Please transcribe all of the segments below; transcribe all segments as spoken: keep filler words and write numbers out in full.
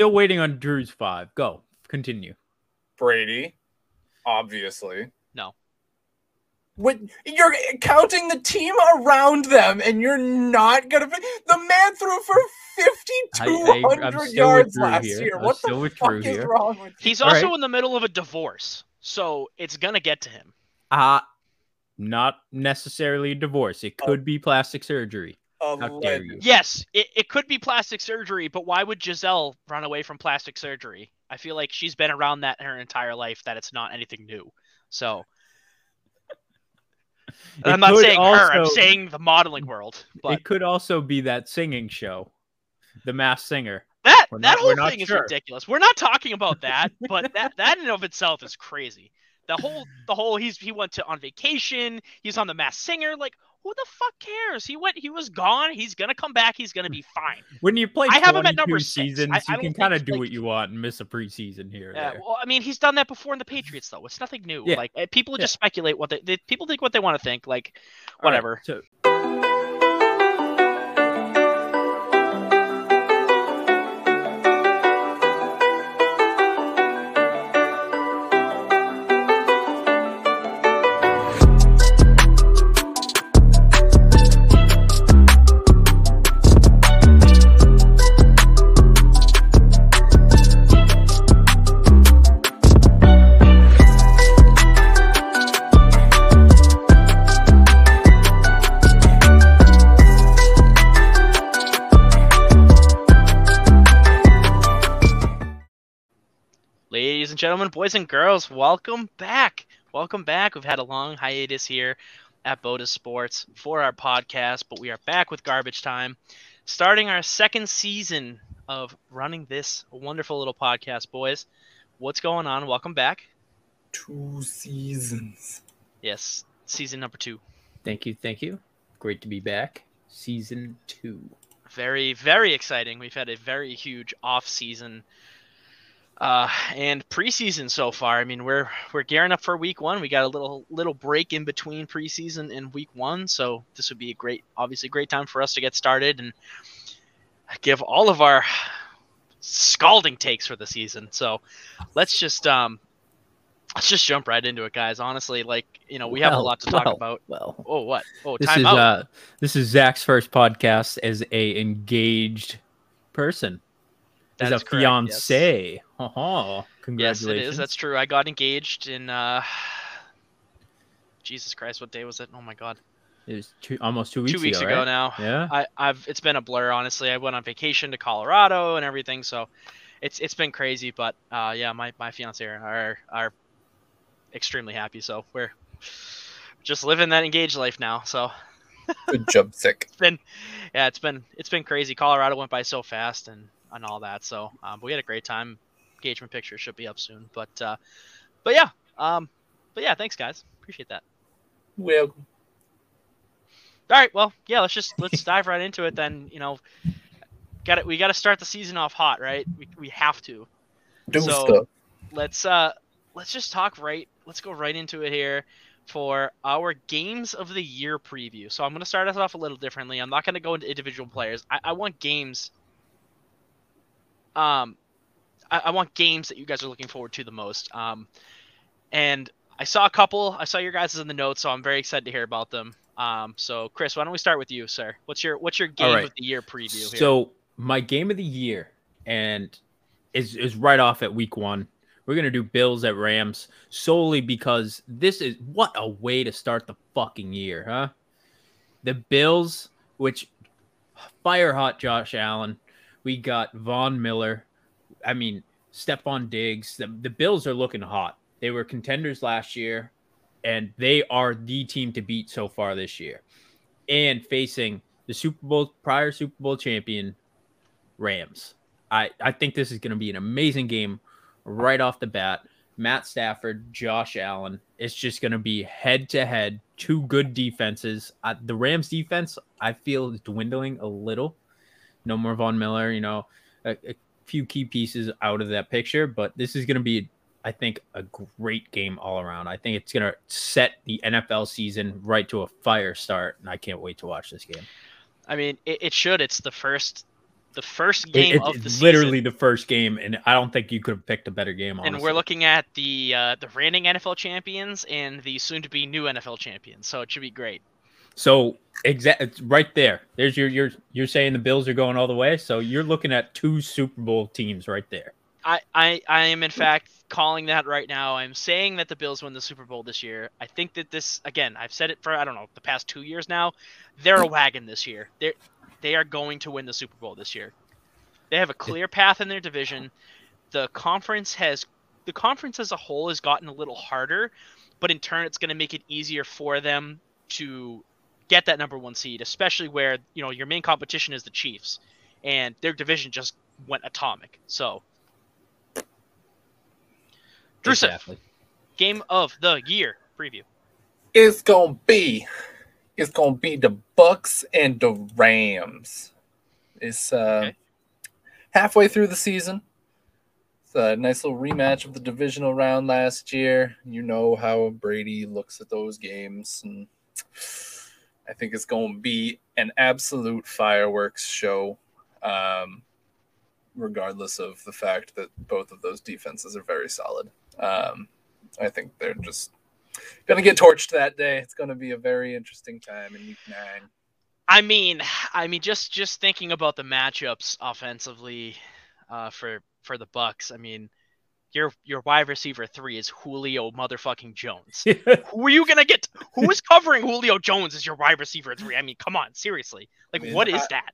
still waiting on Drew's five. Go. Continue. Brady. Obviously. No. What, you're counting the team around them, and you're not going to... The man threw for fifty-two hundred yards last here. year. I'm what the fuck is here. wrong with you? He's also right. in the middle of a divorce, so it's going to get to him. Uh, not necessarily a divorce. It could oh. be plastic surgery. Oh, How dare you. Yes, it, it could be plastic surgery, but why would Giselle run away from plastic surgery? I feel like she's been around that her entire life, that it's not anything new. So... I'm not saying also, her, I'm saying the modeling world. But. It could also be that singing show, The Masked Singer. That we're that not, whole thing is sure. ridiculous. We're not talking about that, but that that in and of itself is crazy. The whole the whole he's he went to on vacation, he's on The Masked Singer, like who the fuck cares? He went he was gone, he's gonna come back, he's gonna be fine. When you play I have him at number six. Seasons, I, I you can kind of do like, what you want and miss a preseason here. Yeah, well, I mean he's done that before in the Patriots though. It's nothing new. Yeah. Like people yeah. just speculate what they, they people think what they want to think, like whatever. All right, so- Ladies and gentlemen, boys and girls, welcome back. Welcome back. We've had a long hiatus here at Boda Sports for our podcast, but we are back with Garbage Time, starting our second season of running this wonderful little podcast, boys. What's going on? Welcome back. Two seasons. Yes, season number two. Thank you, thank you. Great to be back. Season two. Very, very exciting. We've had a very huge off-season Uh, and preseason so far. I mean, we're we're gearing up for week one. We got a little little break in between preseason and week one, so this would be a great, obviously, great time for us to get started and give all of our scalding takes for the season. So let's just um, let's just jump right into it, guys. Honestly, like you know, we well, have a lot to talk well, about. Well, oh what? Oh, this time is, out. Uh, this is Zach's first podcast as a engaged person. That is a correct, fiancé. Yes. Uh-huh. Congratulations. Yes, it is. That's true. I got engaged in, uh... Jesus Christ, what day was it? Oh, my God. It was two, almost two weeks ago, Two weeks ago, ago right? now. Yeah. I, I've, it's been a blur, honestly. I went on vacation to Colorado and everything, so it's it's been crazy. But, uh, yeah, my, my fiancé are, are extremely happy, so we're just living that engaged life now, so... Good job, sick. It's been, yeah, it's been, it's been crazy. Colorado went by so fast, and... and all that. So um, we had a great time. Engagement picture should be up soon, but, uh, but yeah. Um, but yeah, thanks guys. Appreciate that. Welcome. All right. Well, yeah, let's just, let's dive right into it then. You know, got it. We got to start the season off hot, right? We, we have to. Do so stuff. let's, uh, let's just talk right. Let's go right into it here for our games of the year preview. So I'm going to start us off a little differently. I'm not going to go into individual players. I, I want games Um, I, I want games that you guys are looking forward to the most. Um, and I saw a couple. I saw your guys' in the notes, so I'm very excited to hear about them. Um, so Chris, why don't we start with you, sir? What's your what's your game right. of the year preview here? So my game of the year and is is right off at week one. We're gonna do Bills at Rams solely because this is what a way to start the fucking year, huh? The Bills, which fire hot Josh Allen. We got Von Miller. I mean, Stephon Diggs. The, the Bills are looking hot. They were contenders last year, and they are the team to beat so far this year. And facing the Super Bowl, prior Super Bowl champion, Rams. I, I think this is going to be an amazing game right off the bat. Matt Stafford, Josh Allen. It's just going to be head-to-head, two good defenses. Uh, the Rams defense, I feel, is dwindling a little. No more Von Miller, you know, a, a few key pieces out of that picture. But this is going to be, I think, a great game all around. I think it's going to set the N F L season right to a fire start. And I can't wait to watch this game. I mean, it, it should. It's the first the first game it, it, of the season. It's literally the first game, and I don't think you could have picked a better game, honestly. And we're looking at the uh, the reigning N F L champions and the soon-to-be new N F L champions, so it should be great. So exact, it's right there. There's your your you're saying the Bills are going all the way, so you're looking at two Super Bowl teams right there. I, I, I am, in fact, calling that right now. I'm saying that the Bills win the Super Bowl this year. I think that this, again, I've said it for, I don't know, the past two years now. They're a wagon this year. They're, they are going to win the Super Bowl this year. They have a clear path in their division. The conference has, the conference as a whole has gotten a little harder, but in turn it's going to make it easier for them to get that number one seed, especially where, you know, your main competition is the Chiefs, and their division just went atomic. So... Drusev, exactly. Game of the year preview. It's gonna be, it's gonna be the Bucks and the Rams. It's uh, okay. halfway through the season. It's a nice little rematch of the divisional round last year. You know how Brady looks at those games, and I think it's gonna be an absolute fireworks show. Um, regardless of the fact that both of those defenses are very solid. Um, I think they're just going to get torched that day. It's going to be a very interesting time in week nine. I mean, I mean, just, just thinking about the matchups offensively uh, for, for the Bucks. I mean, your, your wide receiver three is Julio motherfucking Jones. Who are you going to get? Who is covering Julio Jones as your wide receiver three? I mean, come on, seriously. Like, I mean, what is I, that?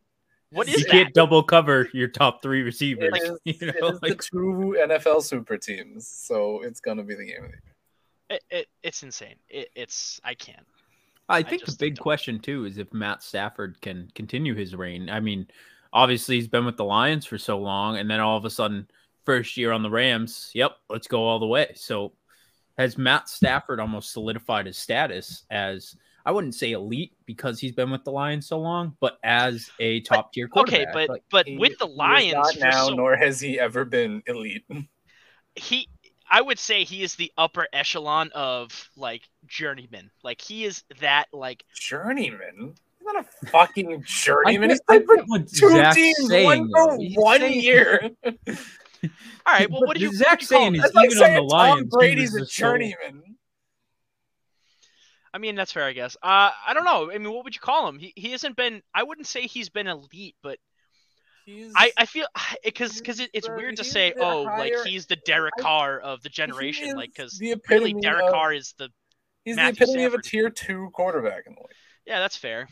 What is you that? Can't double cover your top three receivers. It is, you know, it is like, the two N F L super teams, so it's gonna be the game of the year. It, it it's insane. It, it's I can't. I think I the big question too is if Matt Stafford can continue his reign. I mean, obviously he's been with the Lions for so long, and then all of a sudden, first year on the Rams. Yep, let's go all the way. So has Matt Stafford almost solidified his status as? I wouldn't say elite because he's been with the Lions so long, but as a top tier quarterback. Okay, but like, but he, with the Lions not now, so, nor has he ever been elite. He, I would say, he is the upper echelon of like journeyman. Like he is that like journeyman. He's not a fucking journeyman. He's played for two teams, one for one year. All right. Well, what do you Zach saying? Is even on the Lions, Tom Brady's a journeyman. I mean, that's fair, I guess. Uh, I don't know. I mean, what would you call him? He he hasn't been – I wouldn't say he's been elite, but I, I feel – because it, it's weird to say, oh, like he's the Derek Carr of the generation. Like, because really Derek Carr is the – He's the epitome of a tier two quarterback in the league. Yeah, that's fair.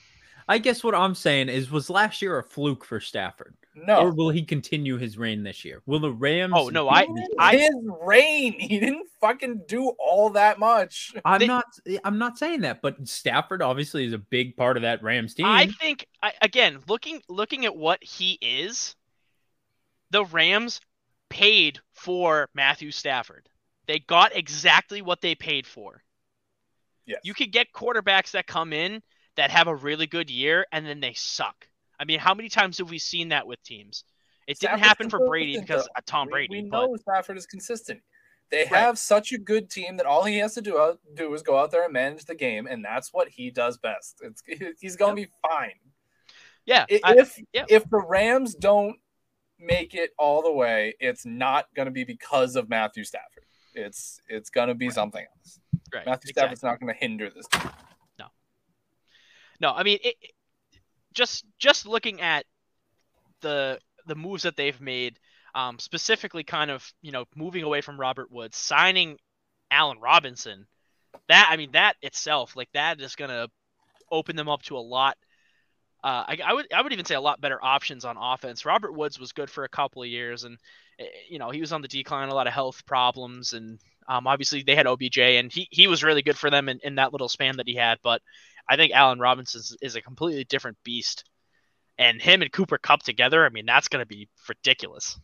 I guess what I'm saying is, was last year a fluke for Stafford? No. Or will he continue his reign this year? Will the Rams? Oh no, I, I his reign. He didn't fucking do all that much. I'm they, not. I'm not saying that, but Stafford obviously is a big part of that Rams team. I think again, looking looking at what he is, the Rams paid for Matthew Stafford. They got exactly what they paid for. Yeah. You could get quarterbacks that come in that have a really good year and then they suck. I mean, how many times have we seen that with teams? It Stafford's didn't happen for Brady because of Tom Brady. We, we but... know Stafford is consistent. They right. have such a good team that all he has to do, do is go out there and manage the game, and that's what he does best. It's, he's going to yep. be fine. Yeah. If, I, yeah. if the Rams don't make it all the way, it's not going to be because of Matthew Stafford. It's it's going to be right. something else. Right. Matthew Stafford's exactly. not going to hinder this team. No. No, I mean it, it Just just looking at the the moves that they've made, um, specifically kind of, you know, moving away from Robert Woods, signing Allen Robinson, that, I mean, that itself, like that is going to open them up to a lot. Uh, I, I would I would even say a lot better options on offense. Robert Woods was good for a couple of years, and, you know, he was on the decline, a lot of health problems, and um, obviously they had O B J, and he, he was really good for them in, in that little span that he had, but I think Allen Robinson is a completely different beast, and him and Cooper Kupp together, I mean, that's going to be ridiculous.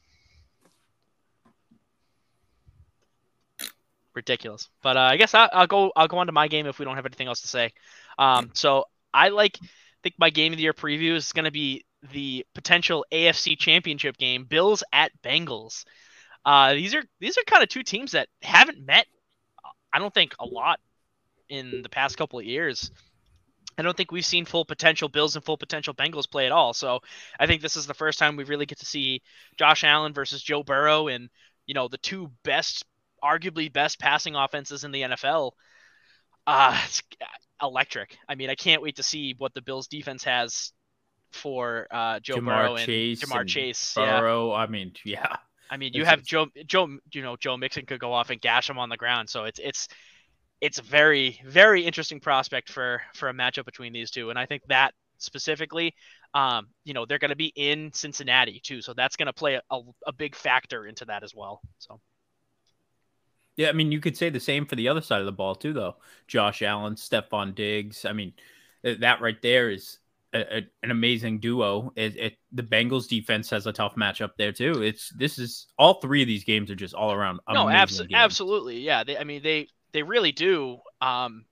Ridiculous. But uh, I guess I'll, I'll go, I'll go on to my game if we don't have anything else to say. Um, so I like, I think my game of the year preview is going to be the potential A F C championship game, Bills at Bengals. Uh, these are, these are kind of two teams that haven't met, I don't think, a lot in the past couple of years. I don't think we've seen full potential Bills and full potential Bengals play at all. So I think this is the first time we really get to see Josh Allen versus Joe Burrow and, you know, the two best, arguably best passing offenses in the N F L. Uh, it's electric. I mean, I can't wait to see what the Bills defense has for uh, Joe Jamar Burrow and Chase Jamar and Chase. Burrow, yeah. I mean, yeah. I mean, you it's, have Joe, Joe, you know, Joe Mixon could go off and gash him on the ground. So it's, it's, It's a very, very interesting prospect for, for a matchup between these two. And I think that specifically, um, you know, they're going to be in Cincinnati too. So that's going to play a, a, a big factor into that as well. So. Yeah. I mean, you could say the same for the other side of the ball too, though. Josh Allen, Stephon Diggs. I mean, that right there is a, a, an amazing duo. It, it, the Bengals defense has a tough matchup there too. It's, this is all three of these games are just all around. No, abso- absolutely. Yeah. They, I mean, they, They really do. Um,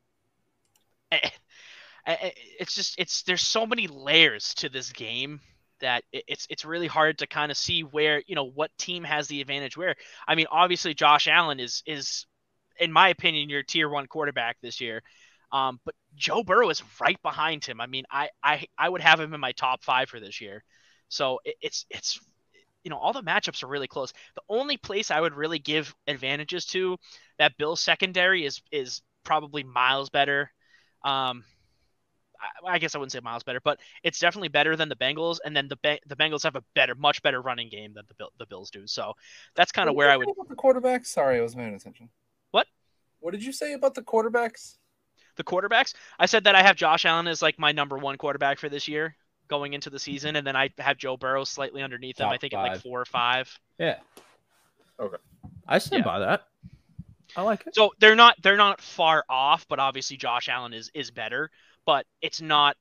it's just it's there's so many layers to this game that it's it's really hard to kind of see where, you know, what team has the advantage where. I mean, obviously, Josh Allen is is, in my opinion, your tier one quarterback this year. Um, but Joe Burrow is right behind him. I mean, I I, I would have him in my top five for this year. So it, it's it's. You know, all the matchups are really close. The only place I would really give advantages to that Bills secondary is is probably miles better. Um, I, I guess I wouldn't say miles better, but it's definitely better than the Bengals. And then the ba- the Bengals have a better, much better running game than the Bill- the Bills do. So that's kind of where I would. What did you say about the quarterbacks? Sorry, I wasn't paying attention. What? What did you say about the quarterbacks? The quarterbacks? I said that I have Josh Allen as like my number one quarterback for this year. Going into the season, and then I have Joe Burrow slightly underneath him. Top I think five. At like four or five. Yeah. Okay. I stand yeah. by that. I like it. So they're not they're not far off, but obviously Josh Allen is is better, but it's not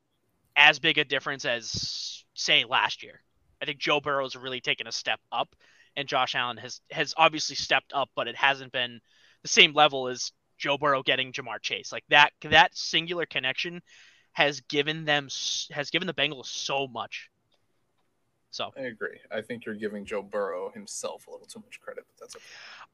as big a difference as say last year. I think Joe Burrow's really taken a step up, and Josh Allen has has obviously stepped up, but it hasn't been the same level as Joe Burrow getting Jamar Chase. Like that that singular connection has given them has given the Bengals so much. So I agree. I think you're giving Joe Burrow himself a little too much credit, but that's okay.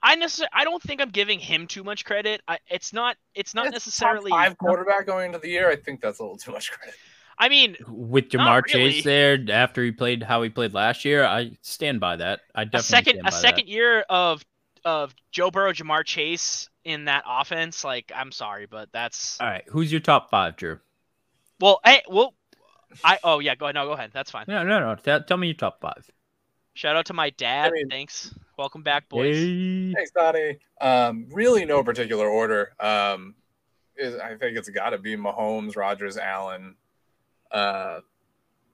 I necessarily I don't think I'm giving him too much credit. I, it's not it's not it's necessarily top five quarterback going into the year. I think that's a little too much credit. I mean, with Jamar really. Chase there after he played how he played last year, I stand by that. I definitely a second stand by a second that. year of of Joe Burrow, Jamar Chase in that offense. Like, I'm sorry, but that's all right. Who's your top five, Drew? Well, hey, well, I, oh yeah, go ahead. No, go ahead. That's fine. No, no, no. Tell, tell me your top five. Shout out to my dad. I mean, thanks. Welcome back, boys. Hey. Thanks, Donnie. Um, really no particular order. Um, is, I think it's gotta be Mahomes, Rodgers, Allen. Uh,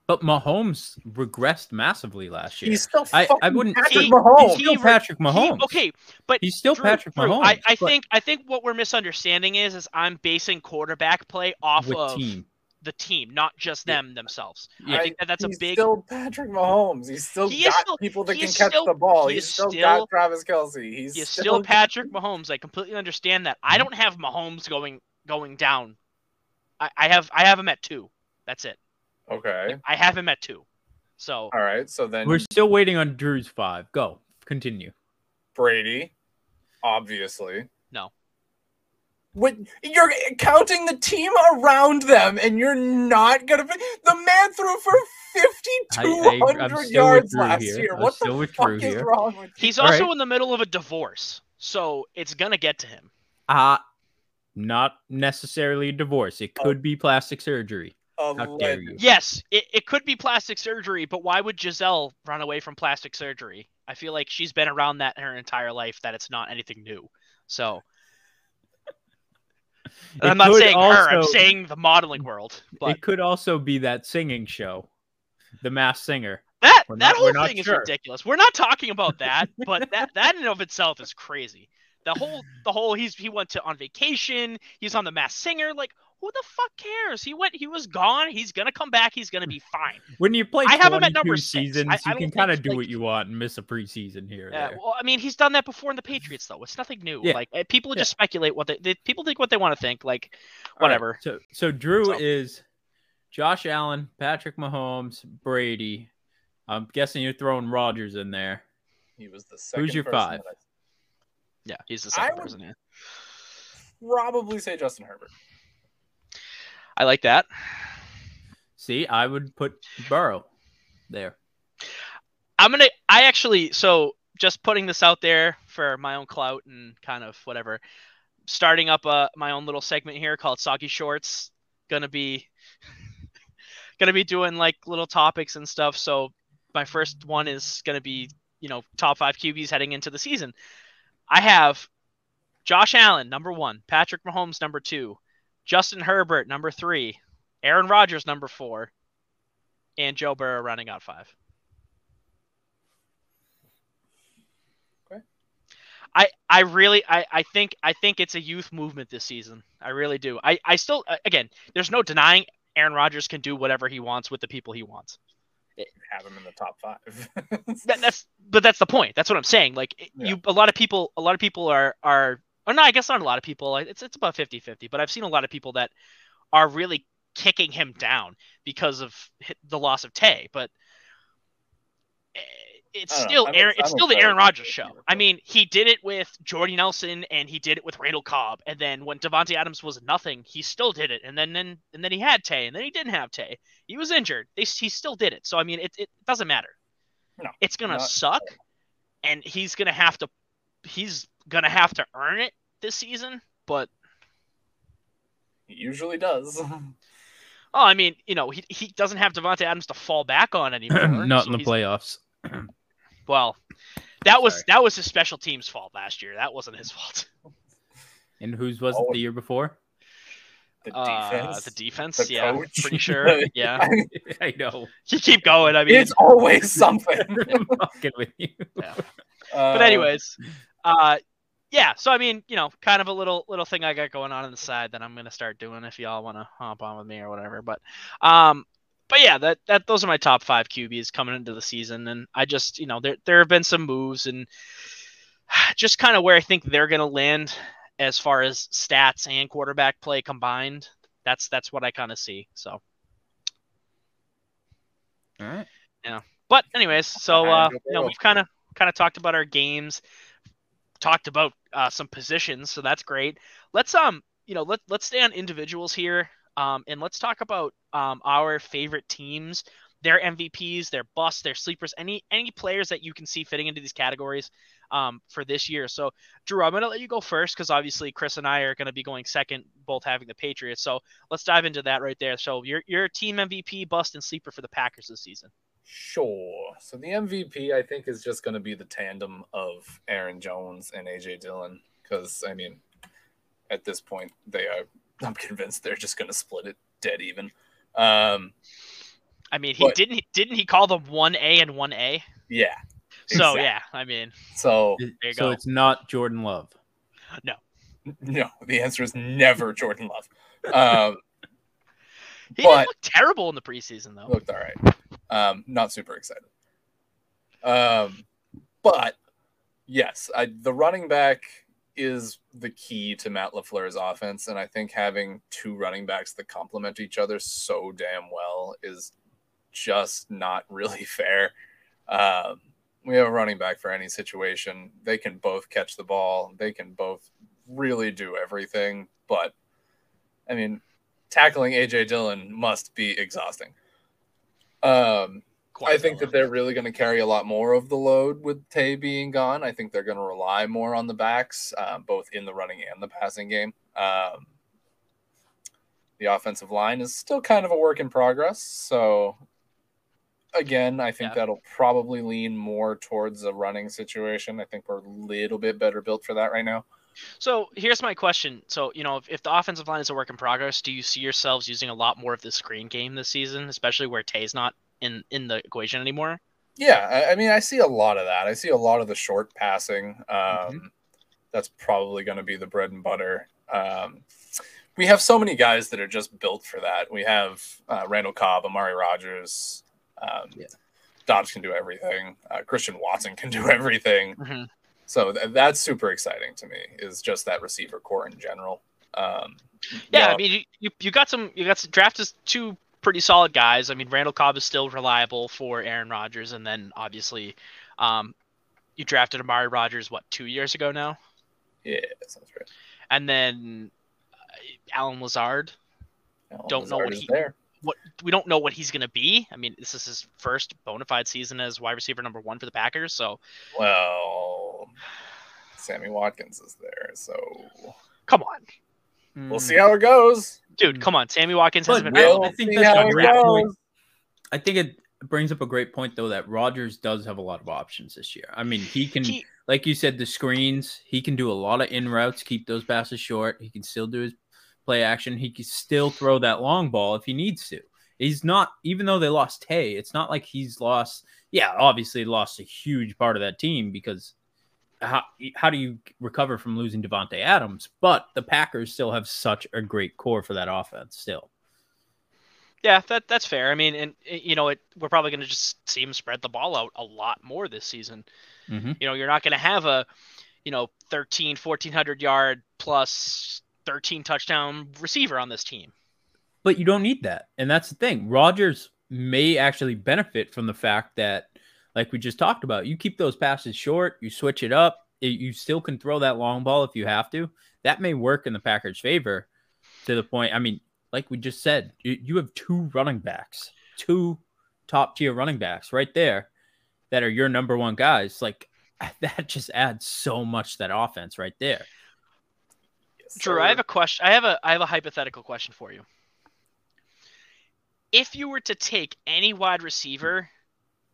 But Mahomes regressed massively last year. He's still I, fucking I wouldn't, Patrick he, Mahomes. He's still he, Patrick Mahomes. He, okay, but he's still Drew, Patrick Drew, Mahomes. I, I but, think I think what we're misunderstanding is is I'm basing quarterback play off of team. the team, not just them themselves. Yeah. I think that that's he's a big. Still Patrick Mahomes. He's still he got still, people that can catch still, the ball. He he's still, still got Travis Kelce. He's he still, still Patrick Mahomes. I completely understand that. I don't have Mahomes going going down. I, I have I have him at two. That's it. Okay. I have him at two. So. All right. So then we're still waiting on Drew's five. Go continue. Brady, obviously. No. When you're counting the team around them, and you're not gonna be the man threw for fifty-two hundred yards last here. year. I'm what the fuck Drew is here. wrong with you? He's also right. in the middle of a divorce, so it's gonna get to him. Uh not necessarily a divorce. It could oh. be plastic surgery. Oh, How dare you? Yes, it, it could be plastic surgery, but why would Giselle run away from plastic surgery? I feel like she's been around that her entire life. That it's not anything new. So. I'm not saying also, her, I'm saying the modeling world. But. It could also be that singing show, The Masked Singer. That we're that not, whole thing is sure. ridiculous. We're not talking about that, but that, that in and of itself is crazy. The whole, the whole he's he went to on vacation, he's on The Masked Singer, like, who the fuck cares? He went, he was gone, he's gonna come back, he's gonna be fine. When you play I have him at number six. Seasons, I, I you can kind of do like, what you want and miss a preseason here. Yeah, there. Well, I mean, he's done that before in the Patriots, though. It's nothing new. Yeah. Like people yeah. just speculate what they, they people think what they want to think. Like whatever. Right. So, so Drew so. is Josh Allen, Patrick Mahomes, Brady. I'm guessing you're throwing Rodgers in there. He was the second. Who's your person five? I... Yeah, he's the second I person. Yeah. Probably say Justin Herbert. I like that. See, I would put Burrow there. I'm going to – I actually – so just putting this out there for my own clout and kind of whatever, starting up a, my own little segment here called Soggy Shorts. Going to be – going to be doing like little topics and stuff. So my first one is going to be, you know, top five Q Bs heading into the season. I have Josh Allen, number one, Patrick Mahomes, number two, Justin Herbert, number three, Aaron Rodgers, number four, and Joe Burrow rounding out five. Okay. I I really I, I think I think it's a youth movement this season. I really do. I, I still again, there's no denying Aaron Rodgers can do whatever he wants with the people he wants. Have him in the top five. that, that's but that's the point. That's what I'm saying. Like yeah. you a lot of people a lot of people are are or no, I guess not a lot of people. It's it's about fifty fifty, but I've seen a lot of people that are really kicking him down because of the loss of Tay, but it's still I mean, Aaron, it's still the Aaron Rodgers show. I mean, he did it with Jordy Nelson and he did it with Randall Cobb, and then when Davante Adams was nothing, he still did it. And then then and then he had Tay, and then he didn't have Tay. He was injured. They, he still did it. So I mean, it it doesn't matter. No, it's gonna not, suck, and he's gonna have to he's gonna have to earn it this season. But he usually does. Oh, I mean, you know, he he doesn't have Davante Adams to fall back on anymore. Not so in the playoffs. Well, that was Sorry. that was his special team's fault last year. That wasn't his fault. And whose was oh, it the year before? The defense. Uh, the defense, the yeah. Coach. Pretty sure. Yeah. I, mean, I know. You keep going. I mean, it's always something. I'm fucking with you. Yeah. Uh, but anyways, uh yeah, so I mean, you know, kind of a little little thing I got going on on the side that I'm gonna start doing if y'all want to hop on with me or whatever. But, um, but yeah, that that those are my top five Q Bs coming into the season, and I just, you know, there there have been some moves and just kind of where I think they're gonna land as far as stats and quarterback play combined. That's that's what I kind of see. So, all right, yeah. But anyways, so uh, you know, we've kind of kind of talked about our games. Talked about uh, some positions, so that's great. Let's um, you know, let let's stay on individuals here, um, and let's talk about um our favorite teams, their M V Ps, their busts, their sleepers, any any players that you can see fitting into these categories, um, for this year. So, Drew, I'm gonna let you go first because obviously Chris and I are gonna be going second, both having the Patriots. So let's dive into that right there. So your your team M V P, bust, and sleeper for the Packers this season. Sure. So the M V P, I think, is just going to be the tandem of Aaron Jones and A J Dillon. Because, I mean, at this point, they are, I'm convinced they're just going to split it dead even. Um, I mean, he but, didn't, didn't he call them one A and one A? Yeah. So, exactly. yeah, I mean, so, there you go. So it's not Jordan Love. No. No, the answer is never Jordan Love. Um, he but, didn't look terrible in the preseason, though. Looked all right. Um, not super excited. Um, but yes, I, the running back is the key to Matt LaFleur's offense. And I think having two running backs that complement each other so damn well is just not really fair. Um, we have a running back for any situation. They can both catch the ball. They can both really do everything. But I mean, tackling A J Dillon must be exhausting. Um, Quite I think that they're really going to carry a lot more of the load with Tay being gone. I think they're going to rely more on the backs, uh, both in the running and the passing game. Um, the offensive line is still kind of a work in progress. So, again, I think yeah. that'll probably lean more towards a running situation. I think we're a little bit better built for that right now. So here's my question. So, you know, if, if the offensive line is a work in progress, do you see yourselves using a lot more of the screen game this season, especially where Tay's not in, in the equation anymore? Yeah, I, I mean, I see a lot of that. I see a lot of the short passing. Um, mm-hmm. That's probably going to be the bread and butter. Um, we have so many guys that are just built for that. We have uh, Randall Cobb, Amari Rodgers. Um, yeah. Dobbs can do everything. Uh, Christian Watson can do everything. Mm-hmm. So th- that's super exciting to me, is just that receiver core in general. Um, yeah, yeah, I mean, you you got some, you got some draft is two pretty solid guys. I mean, Randall Cobb is still reliable for Aaron Rodgers. And then obviously um, you drafted Amari Rodgers, what, two years ago now? Yeah, that sounds right. And then uh, Alan Lazard. no, don't know what he there. what we don't know what he's going to be. I mean, this is his first bona fide season as wide receiver number one for the Packers. So, well, Sammy Watkins is there. So, come on. We'll see how it goes. Dude, come on. Sammy Watkins but hasn't been real. I think that's a great point. I think it brings up a great point, though, that Rodgers does have a lot of options this year. I mean, he can, he, like you said, the screens, he can do a lot of in routes, keep those passes short. He can still do his play action. He can still throw that long ball if he needs to. He's not, even though they lost Hay, it's not like he's lost. Yeah, obviously lost a huge part of that team because How, how do you recover from losing Davante Adams? But the Packers still have such a great core for that offense still. Yeah, that that's fair. I mean, and you know, it, we're probably going to just see him spread the ball out a lot more this season. Mm-hmm. You know, you're not going to have a, you know, thirteen, fourteen hundred yard plus thirteen touchdown receiver on this team. But you don't need that. And that's the thing. Rodgers may actually benefit from the fact that, like we just talked about, you keep those passes short, you switch it up, it, you still can throw that long ball if you have to. That may work in the Packers' favor to the point. I mean, like we just said, you, you have two running backs, two top-tier running backs right there that are your number one guys. Like, that just adds so much to that offense right there. Drew, so, I have a question. I have a I have a hypothetical question for you. If you were to take any wide receiver,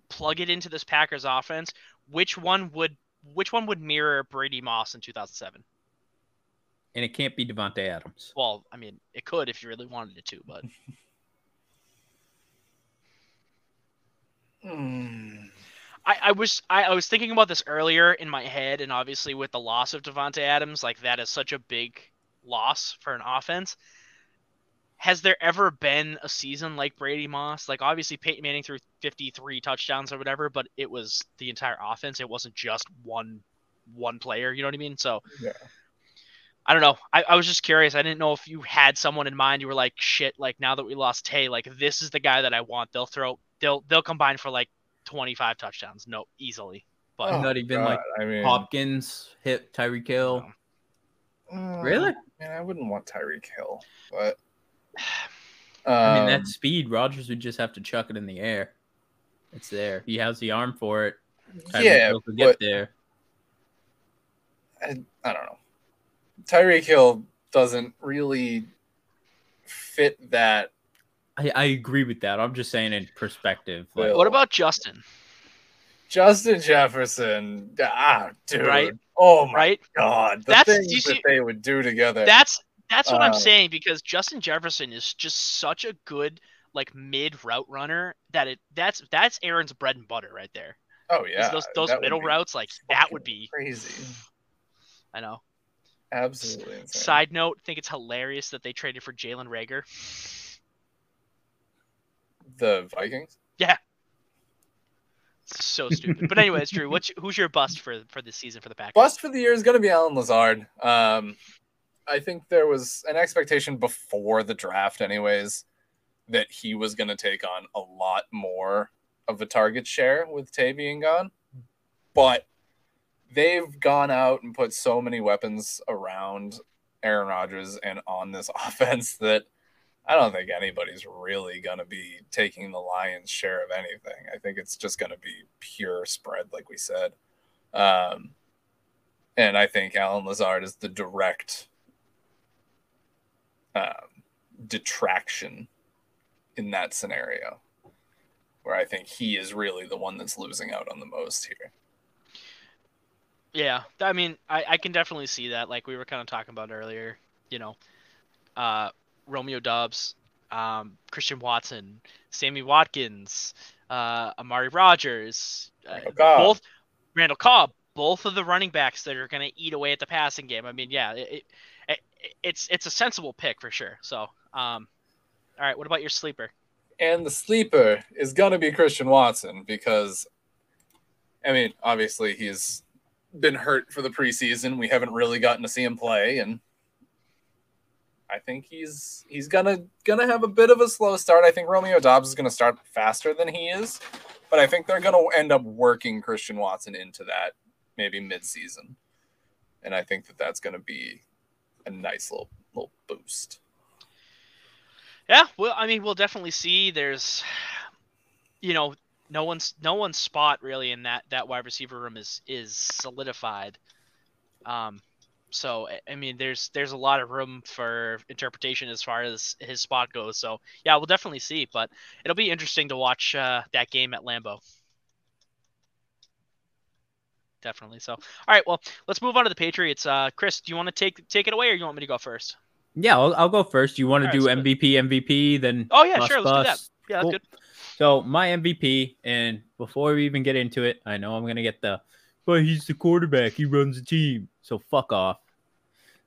plug it into this Packers offense, which one would which one would mirror Brady Moss in two thousand seven? And it can't be Davante Adams. Well, I mean, it could if you really wanted it to, but mm. I, I was I, I was thinking about this earlier in my head, and obviously with the loss of Davante Adams, like, that is such a big loss for an offense. Has there ever been a season like Brady Moss? Like, obviously Peyton Manning threw fifty-three touchdowns or whatever, but it was the entire offense. It wasn't just one one player. You know what I mean? So yeah. I don't know. I, I was just curious. I didn't know if you had someone in mind. You were like, shit, like, now that we lost Tay, like, this is the guy that I want. They'll throw they'll they'll combine for like twenty-five touchdowns. No, easily. But oh, not even God. Like, I mean, Hopkins hit Tyreek Hill. Um, really? Man, I wouldn't want Tyreek Hill, but I mean, that speed, Rodgers would just have to chuck it in the air. It's there. He has the arm for it. Tyreek yeah, Hill could get there. I, I don't know. Tyreek Hill doesn't really fit that. I, I agree with that. I'm just saying in perspective. Like, what about Justin? Justin Jefferson. Ah, dude. Right? Oh, my right? God. The that's, things see, that they would do together. That's That's what um, I'm saying, because Justin Jefferson is just such a good, like, mid route runner that it that's that's Aaron's bread and butter right there. Oh yeah, those those middle routes, like, that would be crazy. I know, absolutely. Insane. Side note: I think it's hilarious that they traded for Jalen Reagor. The Vikings. Yeah. So stupid. But anyways, Drew, what's who's your bust for for this season for the Packers? Bust for the year is going to be Allen Lazard. Um. I think there was an expectation before the draft anyways that he was going to take on a lot more of a target share with Tay being gone. But they've gone out and put so many weapons around Aaron Rodgers and on this offense that I don't think anybody's really going to be taking the lion's share of anything. I think it's just going to be pure spread, like we said. Um, and I think Allen Lazard is the direct... Um, detraction in that scenario, where I think he is really the one that's losing out on the most here. Yeah, I mean, I, I can definitely see that. Like we were kind of talking about earlier, you know, uh, Romeo Doubs, um, Christian Watson, Sammy Watkins, uh, Amari Rodgers, uh, both Randall Cobb, both of the running backs that are going to eat away at the passing game. I mean, yeah, it, it It's it's a sensible pick for sure. So, um, all right, what about your sleeper? And the sleeper is going to be Christian Watson because, I mean, obviously he's been hurt for the preseason. We haven't really gotten to see him play, and I think he's he's gonna gonna have a bit of a slow start. I think Romeo Doubs is gonna start faster than he is, but I think they're gonna end up working Christian Watson into that maybe mid-season, and I think that that's gonna be a nice little little boost. Yeah, well, I mean, we'll definitely see. There's, you know, no one's no one's spot really in that that wide receiver room is is solidified. Um, so I mean, there's there's a lot of room for interpretation as far as his spot goes. So yeah, we'll definitely see. But it'll be interesting to watch uh, that game at Lambeau. Definitely. So, all right, well, let's move on to the Patriots. Uh, Chris, do you want to take take it away, or you want me to go first? Yeah, I'll, I'll go first. You want to do right, M V P, M V P, then? Oh yeah, bus, sure. Let's bus. do that. Yeah, cool. That's good. So my M V P, and before we even get into it, I know I'm gonna get the, but he's the quarterback. He runs the team. So fuck off,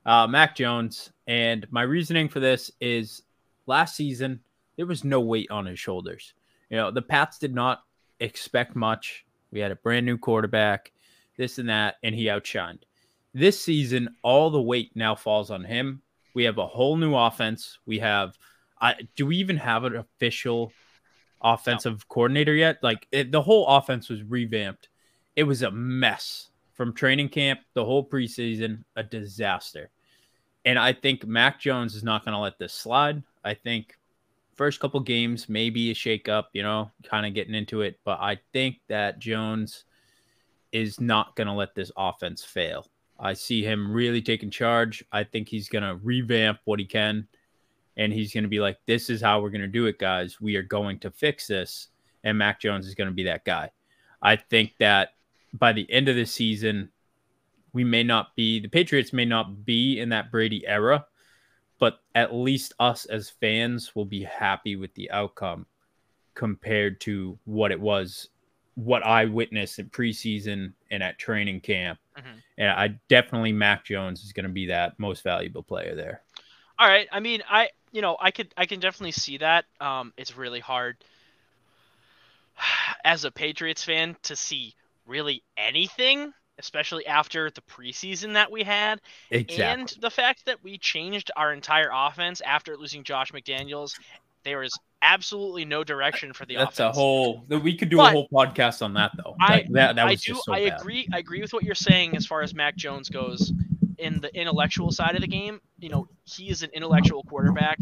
uh, Mac Jones. And my reasoning for this is last season there was no weight on his shoulders. You know, the Pats did not expect much. We had a brand new quarterback, this and that, and he outshined. This season, all the weight now falls on him. We have a whole new offense. We have, I, do we even have an official offensive no. coordinator yet? Like it, the whole offense was revamped. It was a mess from training camp, the whole preseason, a disaster. And I think Mac Jones is not going to let this slide. I think first couple games, maybe a shakeup, you know, kind of getting into it. But I think that Jones is not going to let this offense fail. I see him really taking charge. I think he's going to revamp what he can, and he's going to be like, this is how we're going to do it, guys. We are going to fix this, and Mac Jones is going to be that guy. I think that by the end of the season, we may not be – the Patriots may not be in that Brady era, but at least us as fans will be happy with the outcome compared to what it was, what I witnessed in preseason and at training camp. Mm-hmm. And I definitely Mac Jones is going to be that most valuable player there. All right. I mean, I, you know, I could, I can definitely see that. Um, it's really hard as a Patriots fan to see really anything, especially after the preseason that we had. Exactly. And the fact that we changed our entire offense after losing Josh McDaniels, there is absolutely no direction for the That's offense. That's a whole. We could do but a whole podcast on that, though. I, that, that was I do. Just so I bad. agree. I agree with what you're saying as far as Mac Jones goes in the intellectual side of the game. You know, he is an intellectual quarterback,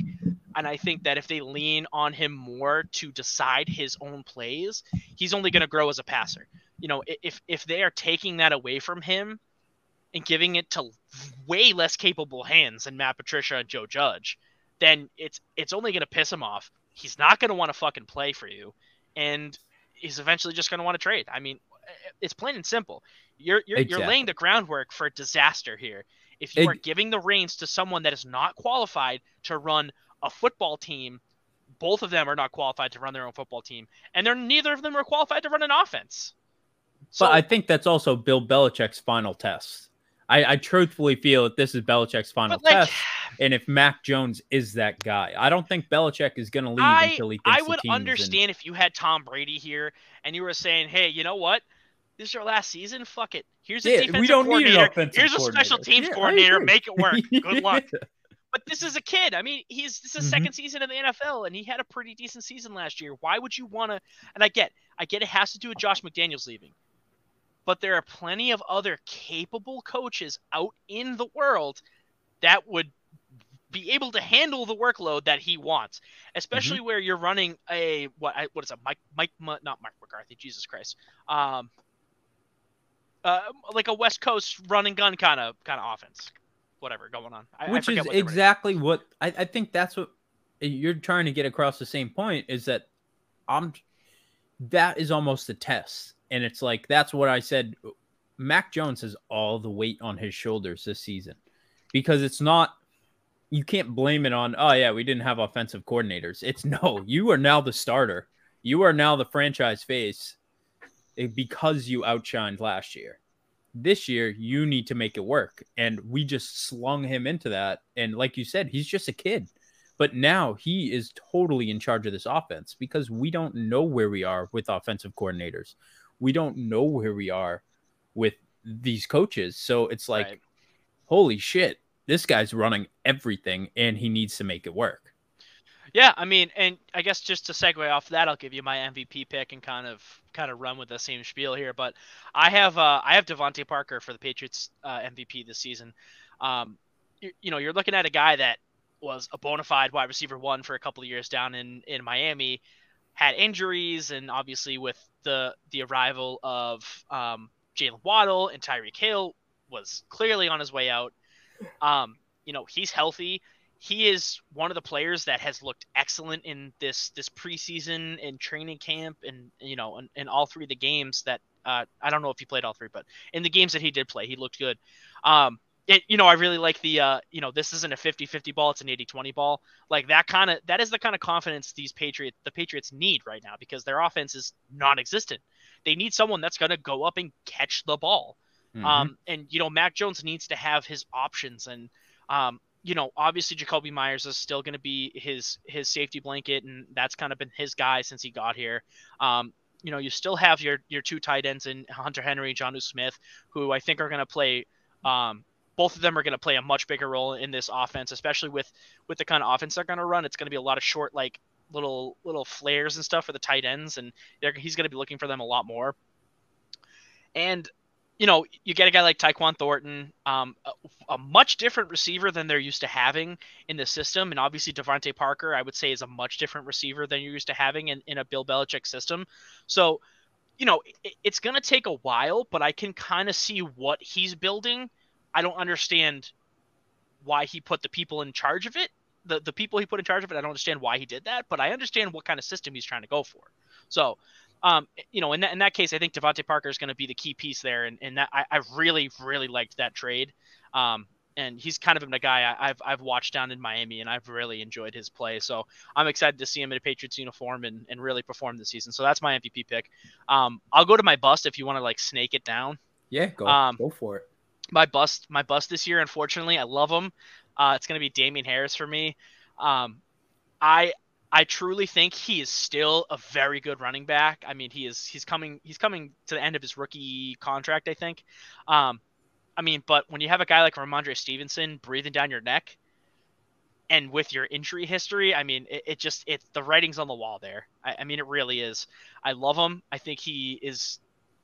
and I think that if they lean on him more to decide his own plays, he's only going to grow as a passer. You know, if if they are taking that away from him and giving it to way less capable hands than Matt Patricia and Joe Judge, then it's it's only going to piss him off. He's not going to want to fucking play for you, and he's eventually just going to want to trade. I mean, it's plain and simple. You're you're, exactly. you're laying the groundwork for disaster here. If you it, are giving the reins to someone that is not qualified to run a football team, both of them are not qualified to run their own football team, and they're neither of them are qualified to run an offense. So, but I think that's also Bill Belichick's final test. I, I truthfully feel that this is Belichick's final like, test. And if Mac Jones is that guy, I don't think Belichick is going to leave I, until he thinks I would the understand in. If you had Tom Brady here and you were saying, hey, you know what? This is your last season. Fuck it. Here's a yeah, defensive we don't coordinator. Need an offensive Here's a special teams yeah, coordinator. Make it work. Good luck. Yeah. But this is a kid. I mean, he's this is mm-hmm. second season in the N F L, and he had a pretty decent season last year. Why would you want to? And I get, I get it has to do with Josh McDaniels leaving. But there are plenty of other capable coaches out in the world that would be able to handle the workload that he wants, especially mm-hmm. where you're running a what? What is it? Mike? Mike? Not Mike McCarthy. Jesus Christ! Um, uh, like a West Coast run and gun kind of kind of offense, whatever going on. I, Which I is what exactly running. what I, I think that's what you're trying to get across. The same point is that I'm that is almost a test. And it's like, that's what I said. Mac Jones has all the weight on his shoulders this season because it's not, you can't blame it on, oh yeah, we didn't have offensive coordinators. It's no, you are now the starter. You are now the franchise face because you outshined last year. This year, you need to make it work. And we just slung him into that. And like you said, he's just a kid. But now he is totally in charge of this offense because we don't know where we are with offensive coordinators. We don't know where we are with these coaches. So it's like, right. holy shit, this guy's running everything and he needs to make it work. Yeah. I mean, and I guess just to segue off that, I'll give you my M V P pick and kind of, kind of run with the same spiel here, but I have, uh, I have Devontae Parker for the Patriots uh, M V P this season. Um, you, you know, you're looking at a guy that was a bona fide wide receiver one for a couple of years down in, in Miami, had injuries, and obviously with the the arrival of um, Jalen Waddle and Tyreek Hill was clearly on his way out. Um, you know, he's healthy. He is one of the players that has looked excellent in this this preseason and training camp, and you know, in, in all three of the games that uh, I don't know if he played all three, but in the games that he did play, he looked good. Um, it, you know, I really like the uh, you know, this isn't a fifty-fifty ball; it's an eighty-twenty ball. Like that kind of that is the kind of confidence these Patriots the Patriots need right now, because their offense is non-existent. They need someone that's going to go up and catch the ball. Mm-hmm. Um, and you know, Mac Jones needs to have his options, and um. you know, obviously Jacoby Myers is still going to be his, his safety blanket, and that's kind of been his guy since he got here. Um, you know, you still have your, your two tight ends in Hunter Henry, Jonnu Smith, who I think are going to play, um, both of them are going to play a much bigger role in this offense, especially with, with the kind of offense they're going to run. It's going to be a lot of short, like little, little flares and stuff for the tight ends. And they're, he's going to be looking for them a lot more. And, you know, you get a guy like Tyquan Thornton, um, a, a much different receiver than they're used to having in the system. And obviously Devontae Parker, I would say, is a much different receiver than you're used to having in, in a Bill Belichick system. So, you know, it, it's going to take a while, but I can kind of see what he's building. I don't understand why he put the people in charge of it. The, the people he put in charge of it, I don't understand why he did that, but I understand what kind of system he's trying to go for. So, Um, you know, in that, in that case, I think Devontae Parker is going to be the key piece there. And, and that I, I really, really liked that trade. Um, and he's kind of been a guy I, I've, I've watched down in Miami, and I've really enjoyed his play. So I'm excited to see him in a Patriots uniform and, and really perform this season. So that's my M V P pick. Um, I'll go to my bust if you want to like snake it down. Yeah, go, um, go for it. My bust, my bust this year, unfortunately, I love him. Uh, it's going to be Damian Harris for me. Um, I, I truly think he is still a very good running back. I mean, he is he's coming he's coming to the end of his rookie contract, I think. Um, I mean, but when you have a guy like Ramondre Stevenson breathing down your neck, and with your injury history, I mean, it, it just it's the writing's on the wall there. I, I mean, it really is. I love him. I think he is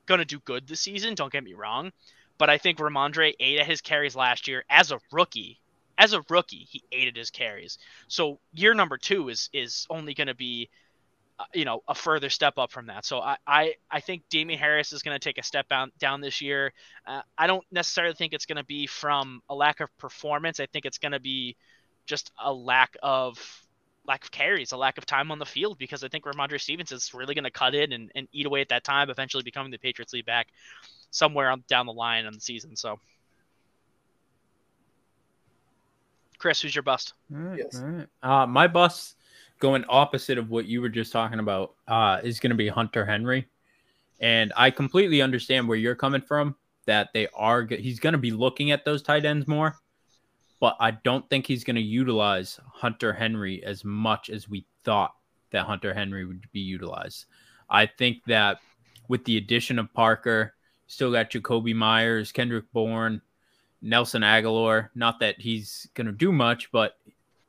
gonna do good this season. Don't get me wrong, but I think Ramondre ate at his carries last year as a rookie. As a rookie, he ate at his carries. So year number two is is only going to be, uh, you know, a further step up from that. So I I, I think Damian Harris is going to take a step down, down this year. Uh, I don't necessarily think it's going to be from a lack of performance. I think it's going to be just a lack of lack of carries, a lack of time on the field, because I think Ramondre Stevenson is really going to cut in and, and eat away at that time, eventually becoming the Patriots lead back somewhere down the line on the season. So. Chris, who's your bust? All right, yes. all right. Uh, my bust, going opposite of what you were just talking about, uh, is going to be Hunter Henry. And I completely understand where you're coming from, that they are good. He's going to be looking at those tight ends more, but I don't think he's going to utilize Hunter Henry as much as we thought that Hunter Henry would be utilized. I think that with the addition of Parker, still got Jacoby Myers, Kendrick Bourne, Nelson Aguilar, not that he's going to do much, but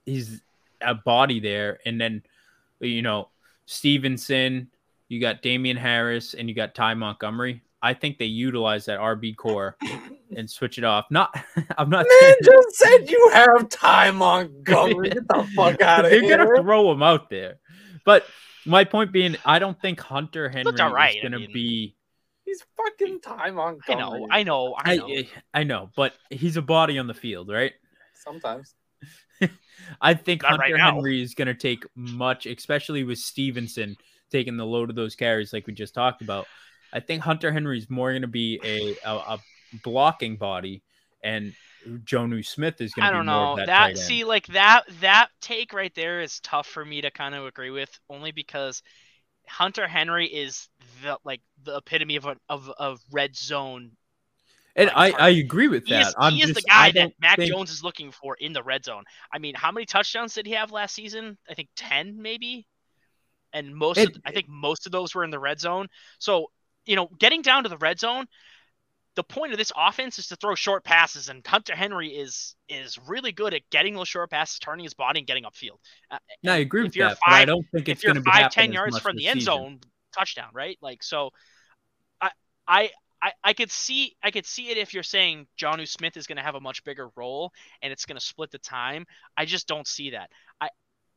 he's a body there. And then, you know, Stevenson, you got Damian Harris, and you got Ty Montgomery. I think they utilize that R B core and switch it off. Not, I'm not Man saying just that. Said you have Ty Montgomery. Get the fuck out of You're here. You're going to throw him out there. But my point being, I don't think Hunter Henry right. is going to I mean... be – He's fucking time on. I know, I know, I know, I, I know. But he's a body on the field, right? Sometimes. I think Not Hunter right Henry is going to take much, especially with Stevenson taking the load of those carries, like we just talked about. I think Hunter Henry is more going to be a, a a blocking body, and Jonnu Smith is going to be know. more of that. I don't know that. See, like that that take right there is tough for me to kind of agree with, only because Hunter Henry is the like the epitome of a, of of red zone, and like, I, I agree with that. He is, I'm he is just, the guy that Mac think... Jones is looking for in the red zone. I mean, how many touchdowns did he have last season? I think ten, maybe. And most, it, of, I think most of those were in the red zone. So you know, getting down to the red zone, the point of this offense is to throw short passes, and Hunter Henry is is really good at getting those short passes, turning his body, and getting upfield. Uh, no, I agree with that. Five, but I don't think it's going to be happening. If you're five, ten yards from the end zone, touchdown, right? Like so, I I I, I could see I could see it if you're saying Jonnu Smith is going to have a much bigger role and it's going to split the time. I just don't see that. I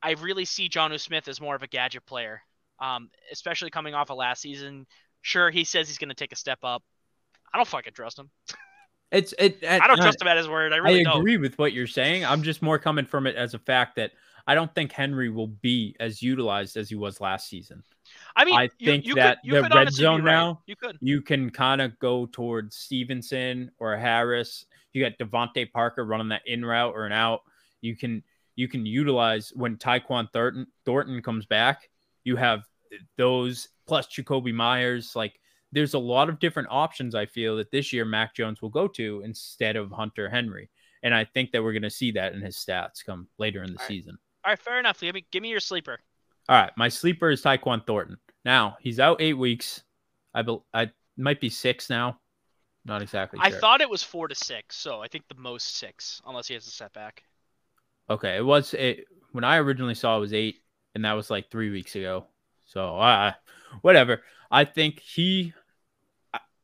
I really see Jonnu Smith as more of a gadget player, um, especially coming off of last season. Sure, he says he's going to take a step up. I don't fucking trust him. It's it. it I don't uh, trust him at his word. I really don't. I agree don't. with what you're saying. I'm just more coming from it as a fact that I don't think Henry will be as utilized as he was last season. I mean, I think you, you that could, you the red zone right. now, you, could. you can kind of go towards Stevenson or Harris. You got Devontae Parker running that in route or an out. You can you can utilize when Tyquan Thornton, Thornton comes back. You have those plus Jacoby Myers. Like, there's a lot of different options. I feel that this year Mac Jones will go to instead of Hunter Henry, and I think that we're going to see that in his stats come later in the All season. Right. All right, fair enough. Give me give me your sleeper. All right, my sleeper is Tyquan Thornton. Now, he's out eight weeks. I be, I might be six now. Not exactly sure. I thought it was four to six, so I think the most six, unless he has a setback. Okay, it was it, when I originally saw it was eight, and that was like three weeks ago. So, uh, whatever. I think he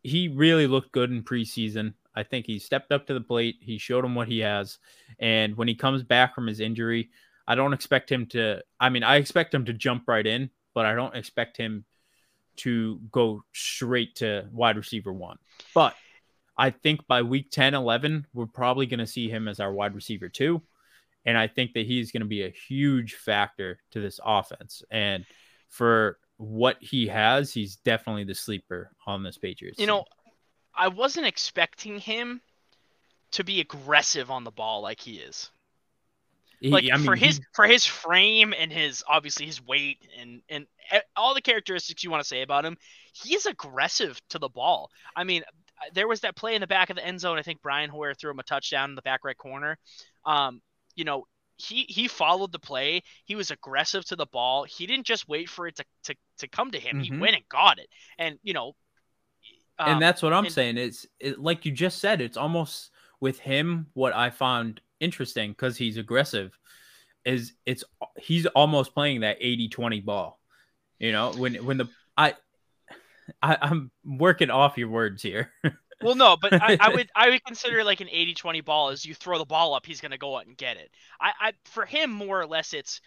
he really looked good in preseason. I think he stepped up to the plate. He showed him what he has. And when he comes back from his injury, I don't expect him to – I mean, I expect him to jump right in, but I don't expect him to go straight to wide receiver one. But I think by week ten, eleven, we're probably going to see him as our wide receiver two, and I think that he's going to be a huge factor to this offense. And for what he has, he's definitely the sleeper on this Patriots team. You know, I wasn't expecting him to be aggressive on the ball like he is. Like, I mean, for his for his frame and his obviously his weight and and all the characteristics you want to say about him, he is aggressive to the ball. I mean, there was that play in the back of the end zone. I think Brian Hoyer threw him a touchdown in the back right corner. Um, you know, he he followed the play. He was aggressive to the ball. He didn't just wait for it to to to come to him. Mm-hmm. He went and got it. And you know, um, and that's what I'm and, saying. It's it, like you just said. It's almost with him what I found interesting, because he's aggressive, is it's he's almost playing that eighty twenty ball. You know, when when the I, I I'm working off your words here. Well, no, but I, I would I would consider like an eighty twenty ball is you throw the ball up, he's gonna go out and get it. I, I for him more or less it's,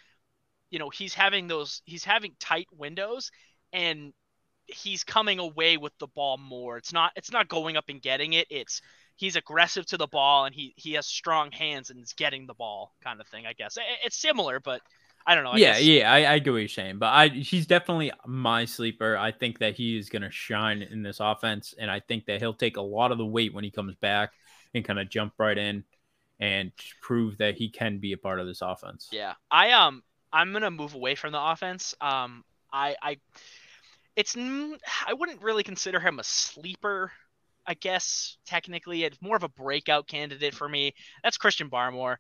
you know, he's having those he's having tight windows and he's coming away with the ball more. It's not it's not going up and getting it. It's he's aggressive to the ball and he, he has strong hands and is getting the ball kind of thing, I guess. It, it's similar, but I don't know. I yeah, guess. yeah, I, I get what you're saying, but I, he's definitely my sleeper. I think that he is going to shine in this offense, and I think that he'll take a lot of the weight when he comes back and kind of jump right in and prove that he can be a part of this offense. Yeah, I um, I'm going to move away from the offense. Um, I, I, it's, I wouldn't really consider him a sleeper, I guess, technically. It's more of a breakout candidate for me. That's Christian Barmore.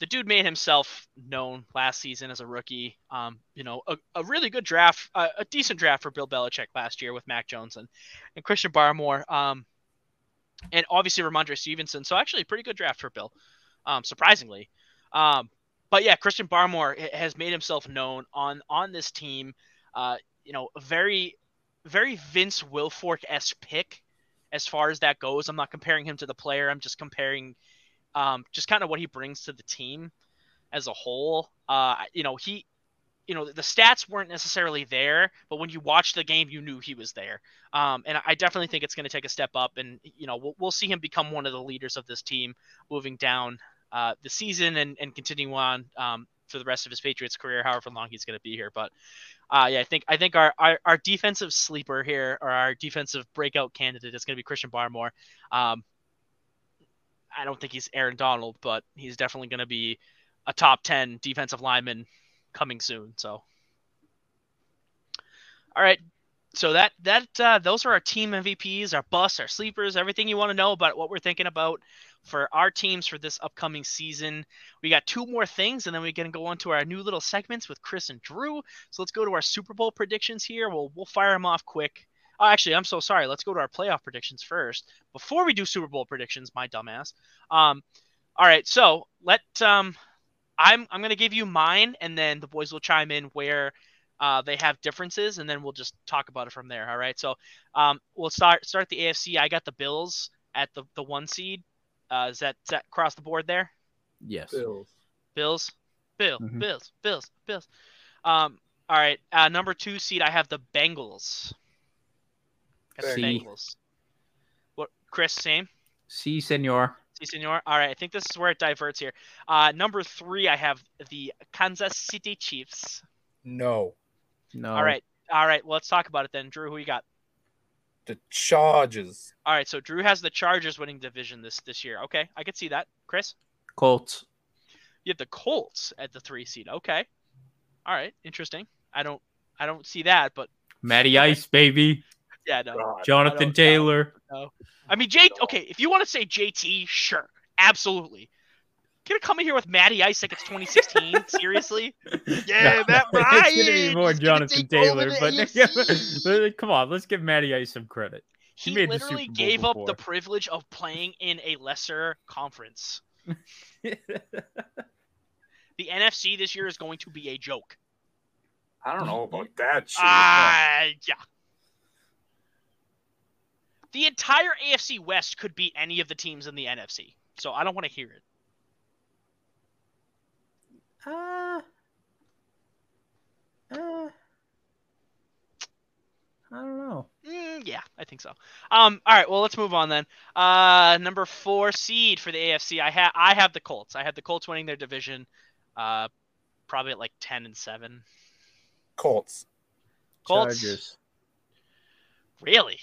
The dude made himself known last season as a rookie. Um, you know, a, a really good draft, a, a decent draft for Bill Belichick last year with Mac Jones and, and Christian Barmore. Um, and obviously Ramondre Stevenson. So actually a pretty good draft for Bill, um, surprisingly. Um, but yeah, Christian Barmore has made himself known on, on this team. Uh, you know, very, very Vince Wilfork-esque pick. As far as that goes, I'm not comparing him to the player. I'm just comparing um, just kind of what he brings to the team as a whole. Uh, you know, he, you know, the stats weren't necessarily there, but when you watched the game, you knew he was there. Um, and I definitely think it's going to take a step up, and, you know, we'll, we'll see him become one of the leaders of this team moving down uh, the season and, and continue on um, for the rest of his Patriots career, however long he's going to be here. But Uh, yeah, I think I think our, our, our defensive sleeper here, or our defensive breakout candidate, is going to be Christian Barmore. Um, I don't think he's Aaron Donald, but he's definitely going to be a top ten defensive lineman coming soon. So, all right, so that that uh, those are our team M V Ps, our busts, our sleepers, everything you want to know about what we're thinking about for our teams for this upcoming season. We got two more things, and then we're going to go on to our new little segments with Chris and Drew. So let's go to our Super Bowl predictions here. We'll, we'll fire them off quick. Oh, actually, I'm so sorry. Let's go to our playoff predictions first before we do Super Bowl predictions, my dumbass. Um, all right, so let um, I'm, I'm going to give you mine, and then the boys will chime in where Uh, they have differences, and then we'll just talk about it from there. All right. So um, we'll start start the A F C. I got the Bills at the, the one seed. Uh, is that, is that across the board there? Yes. Bills. Bills. Bill. Mm-hmm. Bills. Bills. Bills. Um. All right. Uh, number two seed. I have the Bengals. Got the Bengals. What, Chris? Same. Si, senor. Si, senor. All right. I think this is where it diverts here. Uh, number three. I have the Kansas City Chiefs. No. No. All right. All right. Well, let's talk about it then. Drew, who you got? The Chargers. All right. So Drew has the Chargers winning division this, this year. Okay. I could see that. Chris? Colts. You have the Colts at the three seed. Okay. All right. Interesting. I don't I don't see that, but Matty Ice, baby. Yeah, no. God. Jonathan Taylor. No, no. I mean, J okay, if you want to say J T, sure. Absolutely. Gonna come in here with Matty Ice like it's twenty sixteen? Seriously? Yeah, no, Matt Ryan. It's gonna be more Jonathan Taylor, but come on, let's give Matty Ice some credit. She he made literally gave before. up the privilege of playing in a lesser conference. The N F C this year is going to be a joke. I don't know about that shit. Ah, uh, yeah. The entire A F C West could beat any of the teams in the N F C, so I don't want to hear it. Uh, uh, I don't know. Mm, yeah, I think so. Um, all right, well, let's move on then. Uh, number four seed for the A F C. I have I have the Colts. I have the Colts winning their division, uh, probably at like ten and seven. Colts. Colts. Chargers. Really?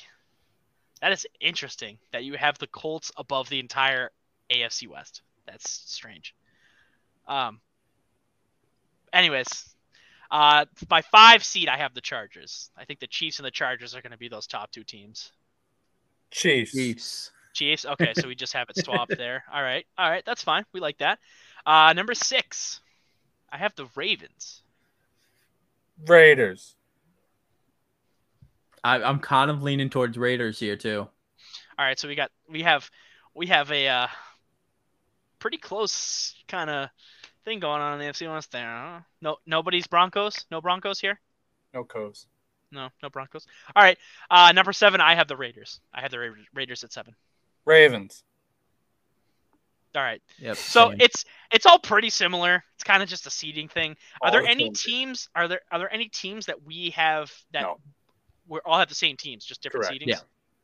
That is interesting that you have the Colts above the entire A F C West. That's strange. Um. Anyways, uh, by five seed, I have the Chargers. I think the Chiefs and the Chargers are going to be those top two teams. Chiefs. Chiefs. Chiefs. Okay, so we just have it swapped there. All right. All right. That's fine. We like that. Uh, number six, I have the Ravens. Raiders. I, I'm kind of leaning towards Raiders here too. All right. So we got we have we have a uh, pretty close kind of thing going on in the A F C West there. Huh? No, nobody's Broncos. No Broncos here. No Cos. No, no Broncos. All right. Uh, number seven, I have the Raiders. I have the Ra- Raiders at seven. Ravens. All right. Yep, so same. it's it's all pretty similar. It's kind of just a seeding thing. Are all there any teams? Are there are there any teams that we have that no. we all have the same teams, just different Correct. seedings? Yeah.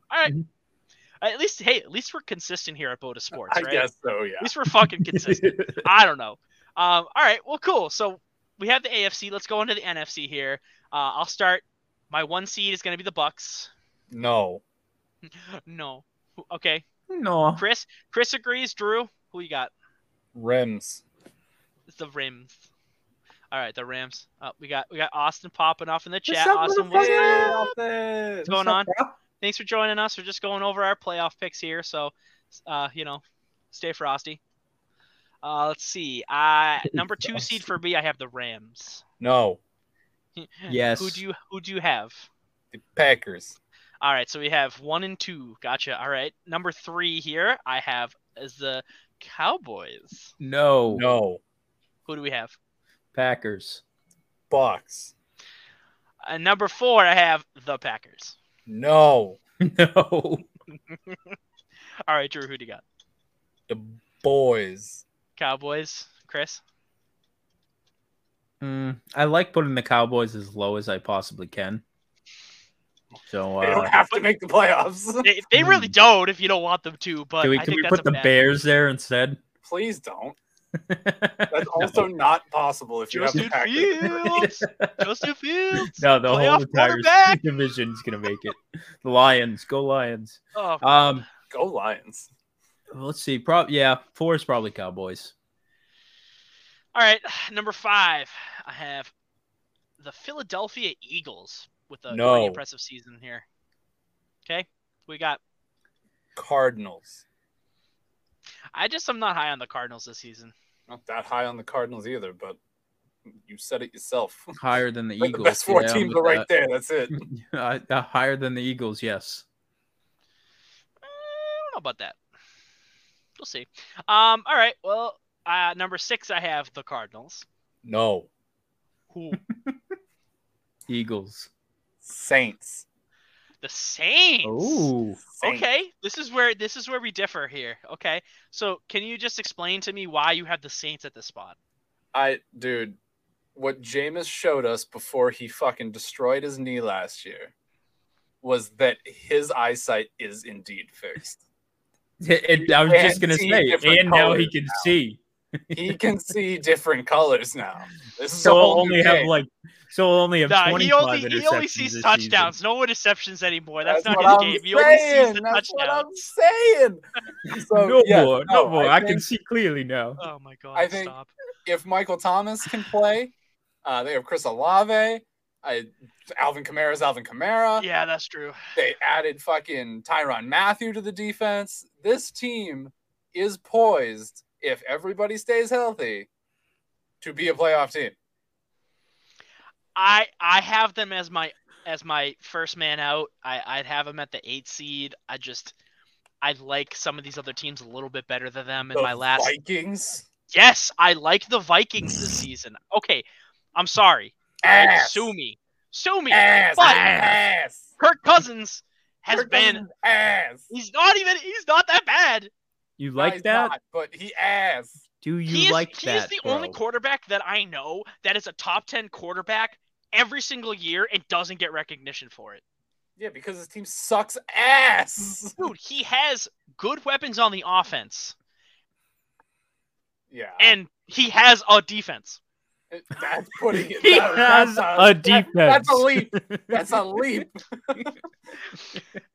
All right. Mm-hmm. At least hey, at least we're consistent here at Boda Sports, right? I guess so. Yeah. At least we're fucking consistent. I don't know. Um, all right, well, cool. So we have the A F C. Let's go into the N F C here. Uh, I'll start. My one seed is going to be the Bucks. No. No. Okay. No. Chris Chris agrees. Drew, who you got? Rams. It's the Rams. All right, the Rams. Uh, we got we got Austin popping off in the chat. What's Austin, what's, what's, what's going on? Bro? Thanks for joining us. We're just going over our playoff picks here. So, uh, you know, stay frosty. Uh, let's see. Uh, number two seed for me, I have the Rams. No. Yes. Who do you Who do you have? The Packers. All right, so we have one and two. Gotcha. All right, number three here I have is the Cowboys. No. No. Who do we have? Packers. Bucks. Uh, number four, I have the Packers. No. No. All right, Drew, who do you got? The Boys. Cowboys, Chris? Mm, I like putting the Cowboys as low as I possibly can. So uh, They don't have to make the playoffs. They, they really don't if you don't want them to. But Can we, I can think we that's put the Bears thing. there instead? Please don't. That's no. also not possible if Justin you have Fields. Justin Fields. No, the Playoff whole entire division is going to make it. The Lions. Go Lions. Oh, um, Go Lions. Let's see. Prob yeah, four is probably Cowboys. All right, number five, I have the Philadelphia Eagles with a no. pretty impressive season here. Okay, we got Cardinals. I just I'm not high on the Cardinals this season. Not that high on the Cardinals either, but you said it yourself. Higher than the Eagles. The best four yeah, teams are right that. there. That's it. uh, higher than the Eagles, yes. I don't know about that. We'll see. Um. All right. Well, uh, number six, I have the Cardinals. No. Who? Eagles. Saints. The Saints. Oh. Okay. This is where this is where we differ here. Okay. So can you just explain to me why you have the Saints at this spot? I dude, what Jameis showed us before he fucking destroyed his knee last year was that his eyesight is indeed fixed. It, I was and just gonna say, and now he can now. see. He can see different colors now. This is so he'll only have like so he'll only have nah, twenty-five he only, he only sees touchdowns, season. No interceptions anymore. That's, That's not his I'm game. Saying. He only sees the That's touchdowns. What I'm saying. So, no yeah, more, no, no more. I, I think, can see clearly now. Oh my god! I think stop. If Michael Thomas can play, uh, they have Chris Olave. I, Alvin Kamara's Alvin Kamara. Yeah, that's true. They added fucking Tyrann Mathieu to the defense. This team is poised, if everybody stays healthy, to be a playoff team. I I have them as my as my first man out. I, I'd have them at the eight seed. I just I like some of these other teams a little bit better than them in the my last Vikings. Yes, I like the Vikings this season. Okay, I'm sorry. Like, sue me, sue me. Ass, but ass. Kirk Cousins has Kirk been. Cousins ass. He's not even. He's not that bad. You like no, that? Not, but he ass. Do you he is, like he that? He's the bro. only quarterback that I know that is a top ten quarterback every single year and doesn't get recognition for it. Yeah, because his team sucks ass. Dude, he has good weapons on the offense. Yeah, and he has a defense. That's putting it. He that, has that's a, a defense. That, that's a leap. That's a leap.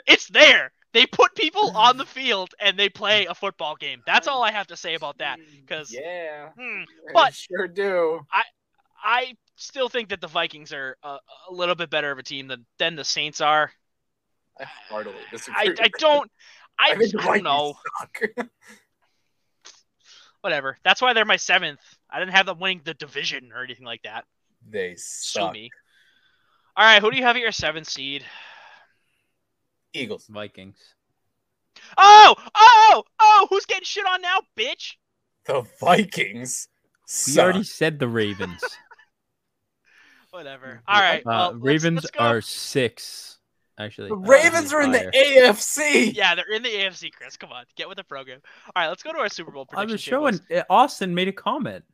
It's there. They put people on the field and they play a football game. That's all I have to say about that. Because yeah, hmm, but sure do. I I still think that the Vikings are a, a little bit better of a team than, than the Saints are. I heartily disagree. I, I don't. I, I, think I don't know. Whatever. That's why they're my seventh. I didn't have them winning the division or anything like that. They suck. Sue me. All right, who do you have at your seventh seed? Eagles. Vikings. Oh! Oh! Oh! Who's getting shit on now, bitch? The Vikings suck. We already said the Ravens. Whatever. All right. Uh, well, Ravens let's, let's are six, actually. The Ravens are in the A F C. Yeah, they're in the A F C, Chris. Come on. Get with the program. All right, let's go to our Super Bowl prediction. I was showing – Austin made a comment.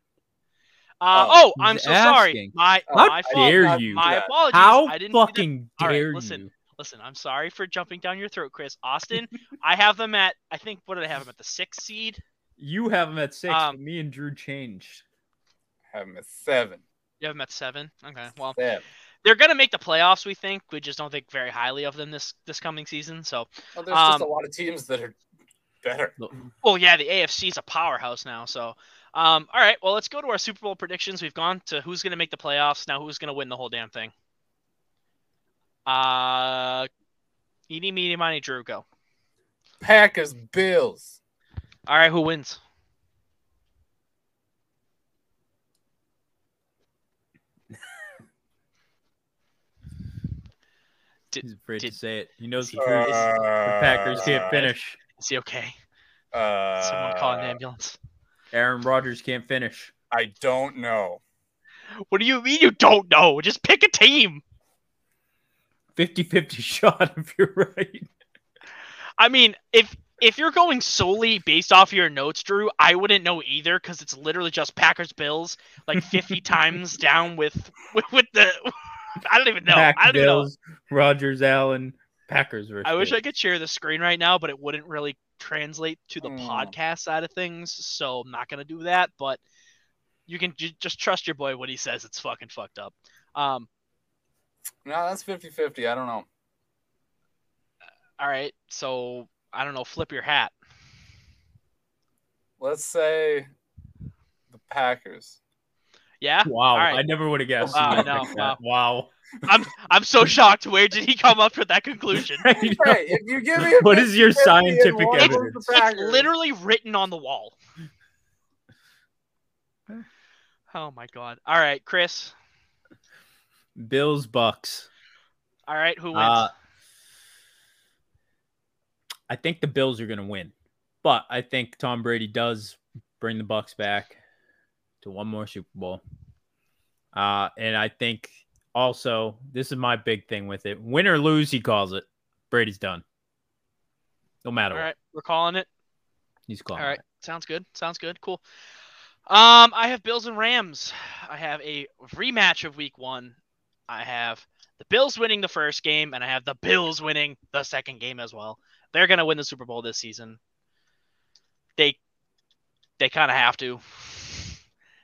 Uh, oh, oh I'm so asking. sorry. My, How my dare fault. you? My apologies. How I didn't fucking dare right, you? Listen. Listen, I'm sorry for jumping down your throat, Chris. Austin, I have them at, I think, what did I have them at? The sixth seed? You have them at six. Um, me and Drew changed. I have them at seven. You have them at seven? Okay, well, seven. They're going to make the playoffs, we think. We just don't think very highly of them this, this coming season. So, well, there's um, just a lot of teams that are better. Well, yeah, the A F C is a powerhouse now. So, um, all right, well, let's go to our Super Bowl predictions. We've gone to who's going to make the playoffs. Now, who's going to win the whole damn thing? Uh, eeny, meeny, miny, Drew, go. Packers, Bills. All right, who wins? Did, He's afraid did, to say it. He knows uh, the Packers can't finish. Is he okay? Uh, Someone call an ambulance. Aaron Rodgers can't finish. I don't know. What do you mean you don't know? Just pick a team. fifty-fifty shot if you're right. I mean, if if you're going solely based off your notes, Drew, I wouldn't know either because it's literally just Packers Bills like fifty times down with, with with the I don't even know. Pack I don't Bills, even know. Rodgers, Allen, Packers versus I wish Bills. I could share the screen right now, but it wouldn't really translate to the mm. podcast side of things, so I'm not gonna do that. But you can j- just trust your boy when he says it's fucking fucked up. Um. No, that's fifty-fifty. I don't know. All right. So, I don't know. Flip your hat. Let's say the Packers. Yeah? Wow. Right. I never would have guessed. Uh, no, wow. wow. I'm I'm so shocked. Where did he come up with that conclusion? Right, if you give me what is your scientific evidence? It's, it's literally written on the wall. Oh, my God. All right, Chris. Bills, Bucks. All right, who wins? Uh, I think the Bills are going to win, but I think Tom Brady does bring the Bucks back to one more Super Bowl. Uh, and I think Also, this is my big thing with it. Win or lose, he calls it. Brady's done. No matter what. All right, we're calling it. He's calling it. All right, sounds good. Sounds good. Cool. Um, I have Bills and Rams. I have a rematch of week one. I have the Bills winning the first game, and I have the Bills winning the second game as well. They're going to win the Super Bowl this season. They they kind of have to.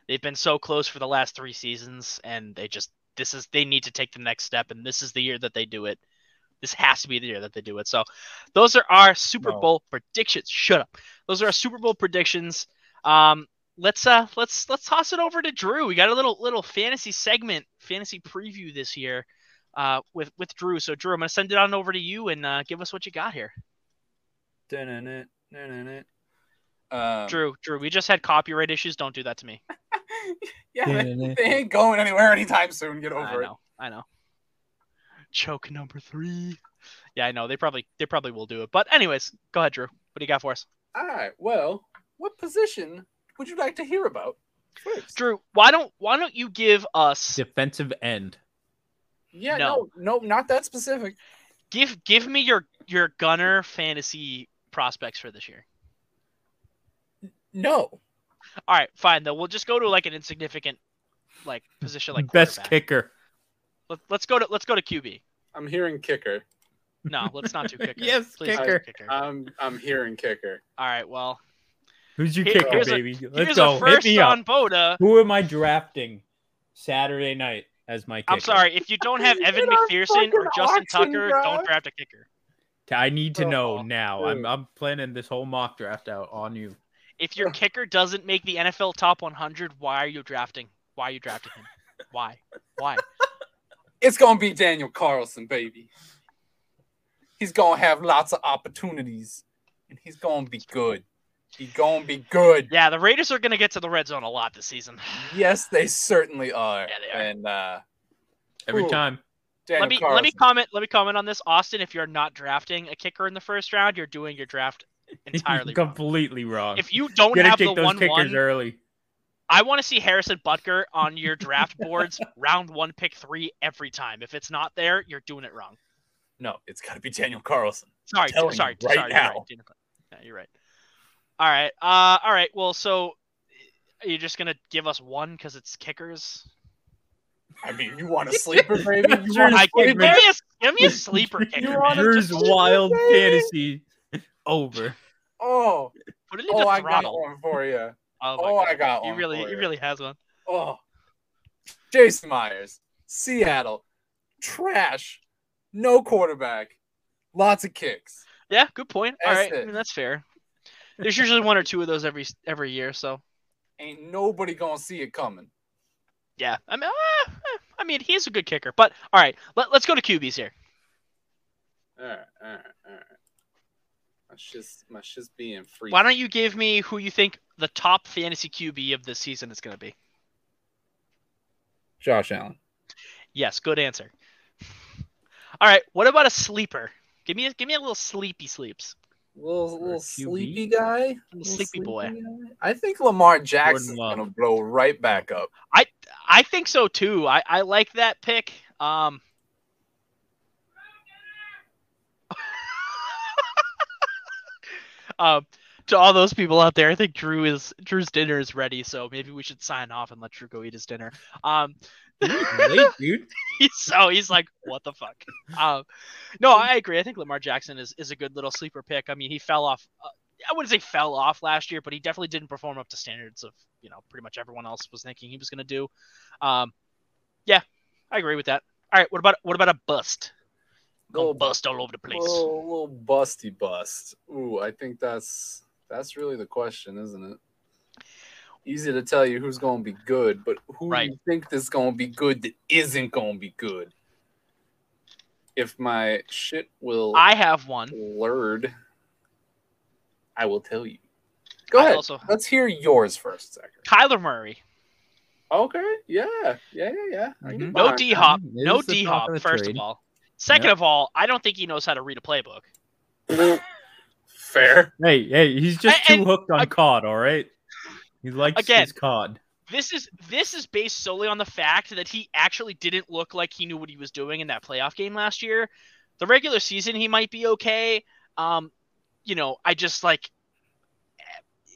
They've been so close for the last three seasons, and they just this is they need to take the next step, and this is the year that they do it. This has to be the year that they do it. So those are our Super no. Bowl predictions. Shut up. Those are our Super Bowl predictions. Um, let's uh let's let's toss it over to Drew. We got a little little fantasy segment, fantasy preview this year uh with, with Drew. So Drew, I'm gonna send it on over to you and uh, give us what you got here. Dun-dun-dun, dun-dun-dun. Um, Drew, Drew, we just had copyright issues. Don't do that to me. Yeah, they, they ain't going anywhere anytime soon. Get over it. I know, I know. Choke number three. Yeah, I know. They probably they probably will do it. But anyways, go ahead, Drew. What do you got for us? All right. Well, what position would you like to hear about first? Drew, why don't why don't you give us defensive end? Yeah, no, no, no not that specific. Give give me your your gunner fantasy prospects for this year. No. All right, fine though. We'll just go to like an insignificant, like position, like best kicker. Let, let's go to let's go to Q B. I'm hearing kicker. No, let's not do kicker. Yes, please, kicker. kicker. I'm I'm hearing kicker. All right, well, who's your here, kicker, baby? A, let's go. First Hit me on up. Boda. Who am I drafting Saturday night as my kicker? I'm sorry if you don't have Evan McPherson or Justin auction, Tucker, bro. Don't draft a kicker. I need to know oh, now. Dude. I'm I'm planning this whole mock draft out on you. If your kicker doesn't make the N F L top one hundred, why are you drafting? Why are you drafting him? Why? Why? It's going to be Daniel Carlson, baby. He's going to have lots of opportunities, and he's going to be good. He's going to be good. Yeah, the Raiders are going to get to the red zone a lot this season. Yes, they certainly are. Yeah, they are. And, uh, Every ooh, time. Daniel let me Carlson. let me comment. Let me comment on this, Austin. If you're not drafting a kicker in the first round, you're doing your draft entirely completely wrong. wrong. If you don't have the one one early, I want to see Harrison Butker on your draft boards, round one, pick three every time. If it's not there, you're doing it wrong. No, it's got to be Daniel Carlson. Sorry, sorry, right sorry. Now. You're right. Yeah, you're right. All right, uh, all right. Well, so are you just gonna give us one because it's kickers? I mean, you want a sleeper, baby? You want a sleeper? Give me a, give me a sleeper kicker. Yours wild fantasy. Over. Oh, put it in oh, I got one for you. Oh, oh I got he one. He really, for he you. really has one. Oh, Jason Myers, Seattle, trash, no quarterback, lots of kicks. Yeah, good point. That's all right, I mean, that's fair. There's usually one or two of those every every year, so ain't nobody gonna see it coming. Yeah, I mean, uh, I mean, he's a good kicker, but all right, let, let's go to Q Bs here. All right, all right, all right. My shit's, my shit's being free. Why don't you give me who you think the top fantasy Q B of this season is going to be? Josh Allen. Yes, good answer. All right, what about a sleeper? Give me a, give me a little sleepy sleeps. Little little sleepy guy, little, little sleepy, sleepy boy. Guy. I think Lamar Jackson's going to blow right back up. I I think so too. I, I like that pick. Um. Um, to all those people out there, I think Drew is Drew's dinner is ready, so maybe we should sign off and let Drew go eat his dinner. Um, late, dude. He's, so he's like, what the fuck? Um, no, I agree. I think Lamar Jackson is, is a good little sleeper pick. I mean, he fell off. Uh, I wouldn't say fell off last year, but he definitely didn't perform up to standards of you know pretty much everyone else was thinking he was going to do. Um, yeah, I agree with that. All right, what about what about a bust? Go bust all over the place. A little, little busty bust. Ooh, I think that's that's really the question, isn't it? Easy to tell you who's going to be good, but who right. do you think that's going to be good that isn't going to be good? If my shit will... I have one. Blurred, I will tell you. Go I ahead. Also... Let's hear yours first, Zachary. Kyler Murray. Okay, yeah. Yeah, yeah, yeah. Mm-hmm. No D-hop. No D-hop, first of all. Second yep. of all, I don't think he knows how to read a playbook. Fair. Hey, hey, he's just and, too hooked on and, C O D, all right? He likes again, his C O D. This is this is based solely on the fact that he actually didn't look like he knew what he was doing in that playoff game last year. The regular season, he might be okay. Um, you know, I just like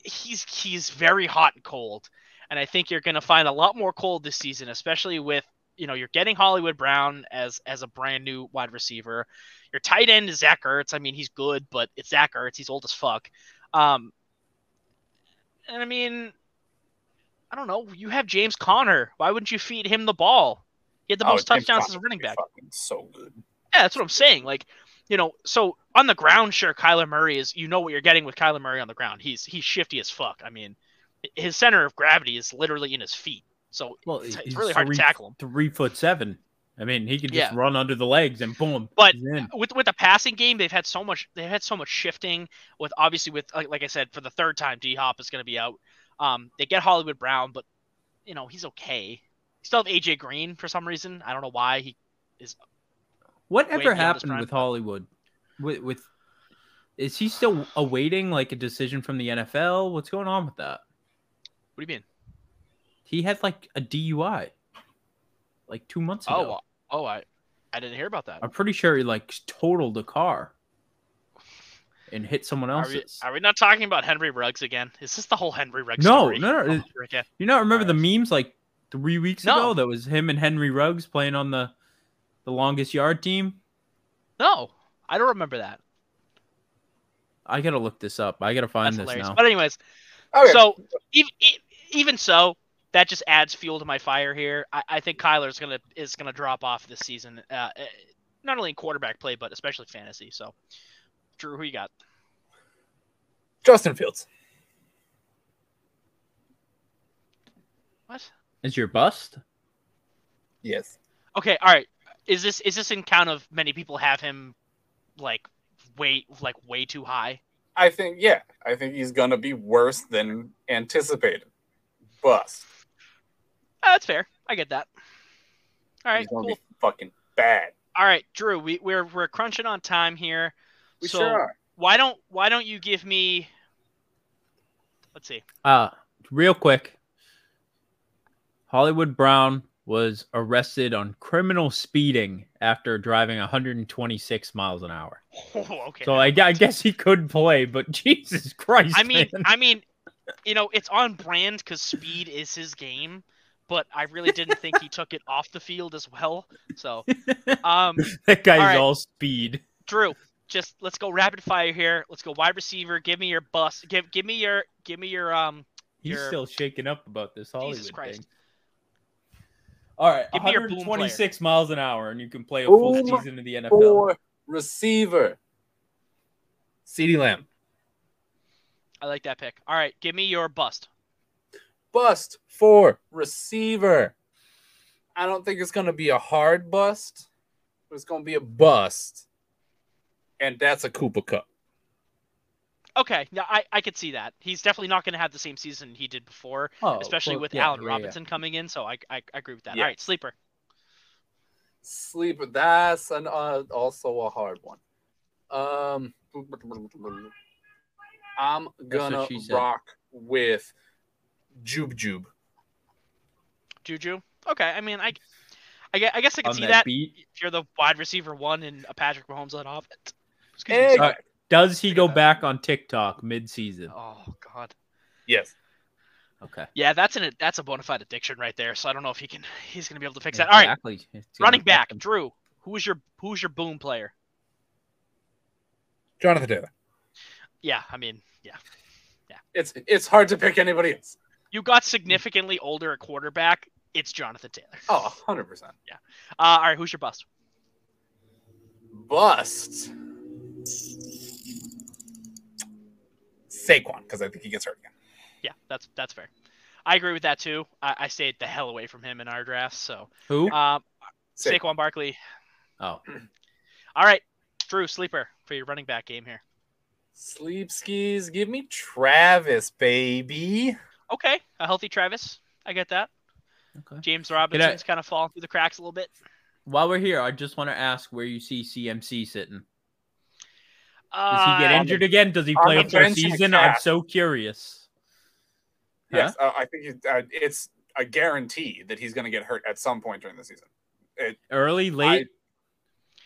he's he's very hot and cold, and I think you're going to find a lot more cold this season, especially with you know you're getting Hollywood Brown as as a brand new wide receiver. Your tight end is Zach Ertz. I mean, he's good, but it's Zach Ertz. He's old as fuck. Um, and I mean. I don't know. You have James Conner. Why wouldn't you feed him the ball? He had the oh, most touchdowns as a running back. So good. Yeah, that's what I'm saying. Like, you know, so on the ground, sure, Kyler Murray is. You know what you're getting with Kyler Murray on the ground. He's he's shifty as fuck. I mean, his center of gravity is literally in his feet. So well, it's, it's really three, hard to tackle him. Three foot seven. I mean, he can just yeah. run under the legs and boom. But with with the passing game, they've had so much. They've had so much shifting. With obviously, with like, like I said, for the third time, D Hop is going to be out. Um, they get Hollywood Brown, but, you know, he's okay. Still have A J. Green for some reason. I don't know why he is. Whatever happened with Hollywood? With, with is he still awaiting, like, a decision from the N F L? What's going on with that? What do you mean? He had, like, a D U I, like, two months ago. Oh, oh I, I didn't hear about that. I'm pretty sure he, like, totaled a car. And hit someone else's. Are we, are we not talking about Henry Ruggs again? Is this the whole Henry Ruggs no, story? No, no. Oh, you not remember the memes like three weeks no. ago that was him and Henry Ruggs playing on the the longest yard team? No, I don't remember that. I gotta look this up. I gotta find That's this hilarious. Now. But anyways, okay. so even, even so, that just adds fuel to my fire here. I, I think Kyler's gonna is gonna drop off this season, uh, not only in quarterback play but especially fantasy. So. Drew, who you got? Justin Fields. What? Is your bust? Yes. Okay, all right. Is this is this in count of many people have him like way like way too high? I think yeah. I think he's gonna be worse than anticipated. Bust. Oh, that's fair. I get that. All right, he's gonna cool. be fucking bad. All right, Drew, we, we're we're crunching on time here. We so sure why don't why don't you give me? Let's see. Uh real quick. Hollywood Brown was arrested on criminal speeding after driving one hundred twenty-six miles an hour. Oh, okay. So I, I guess he could play, but Jesus Christ! I mean, man. I mean, you know, it's on brand because speed is his game. But I really didn't think he took it off the field as well. So um, that guy's all, right. all speed, Drew. Just let's go rapid fire here. Let's go wide receiver. Give me your bust. Give give me your give me your um. He's your... still shaken up about this Hollywood Jesus Christ. Thing. All right, give one hundred twenty-six miles an hour, and you can play a full Ooh, season in the N F L. Or receiver, CeeDee Lamb. I like that pick. All right, give me your bust. Bust for receiver. I don't think it's gonna be a hard bust, but it's gonna be a bust. And that's a Cooper Kupp. Okay, yeah, I, I could see that. He's definitely not going to have the same season he did before, oh, especially well, with yeah, Allen yeah, Robinson yeah. coming in, so I, I, I agree with that. Yeah. All right, sleeper. Sleeper, that's an uh, also a hard one. Um, I'm going to rock with Jube Jube. Juju? Okay, I mean, I... I guess I can see that, that if you're the wide receiver one and a Patrick Mahomes led off it. Hey. Uh, does he go back on TikTok mid-season? Oh, God. Yes. Okay. Yeah, that's an that's a bona fide addiction right there, so I don't know if he can he's going to be able to fix that. All exactly. right, running back, happen. Drew, who's your, who's your boom player? Jonathan Taylor. Yeah, I mean, yeah. yeah. It's, it's hard to pick anybody else. You got significantly older at quarterback. It's Jonathan Taylor. Oh, one hundred percent. Yeah. Uh, all right, who's your bust? Bust. Saquon, because I think he gets hurt again. Yeah, that's that's fair. I agree with that, too. I, I stayed the hell away from him in our draft. So. Who? Um, Saquon. Saquon Barkley. Oh. All right, Drew, sleeper for your running back game here. Sleep skis. Give me Travis, baby. Okay, a healthy Travis. I get that. Okay. James Robinson's I, kind of falling through the cracks a little bit. While we're here, I just want to ask where you see C M C sitting. Does he get uh, injured again? Does he play a full season? I'm so curious. Yes, huh? uh, I think it, uh, it's a guarantee that he's going to get hurt at some point during the season. It, Early, late. I,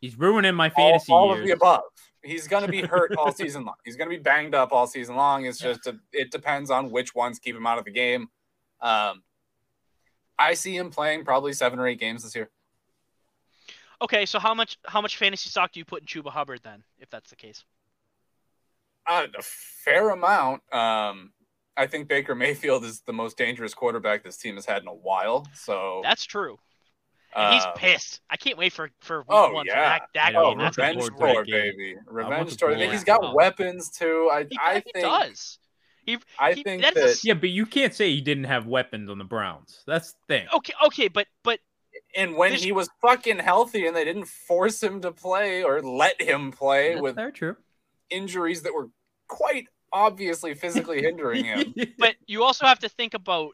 he's ruining my fantasy All, all years. Of the above. He's going to be hurt all season long. He's going to be banged up all season long. It's yeah. just a, it depends on which ones keep him out of the game. Um, I see him playing probably seven or eight games this year. Okay, so how much how much fantasy stock do you put in Chuba Hubbard then, if that's the case? Uh, a fair amount. Um, I think Baker Mayfield is the most dangerous quarterback this team has had in a while. So that's true. And he's pissed. I can't wait for for week oh, one. Yeah. For that, that oh, game. That's revenge tour, baby. Revenge tour. I think he's got oh. weapons too. I he, I think he does. He, I he, think that that, yeah, but you can't say he didn't have weapons on the Browns. That's the thing. Okay, okay, but but and when this, he was fucking healthy and they didn't force him to play or let him play that's with true. injuries that were quite obviously physically hindering him. But you also have to think about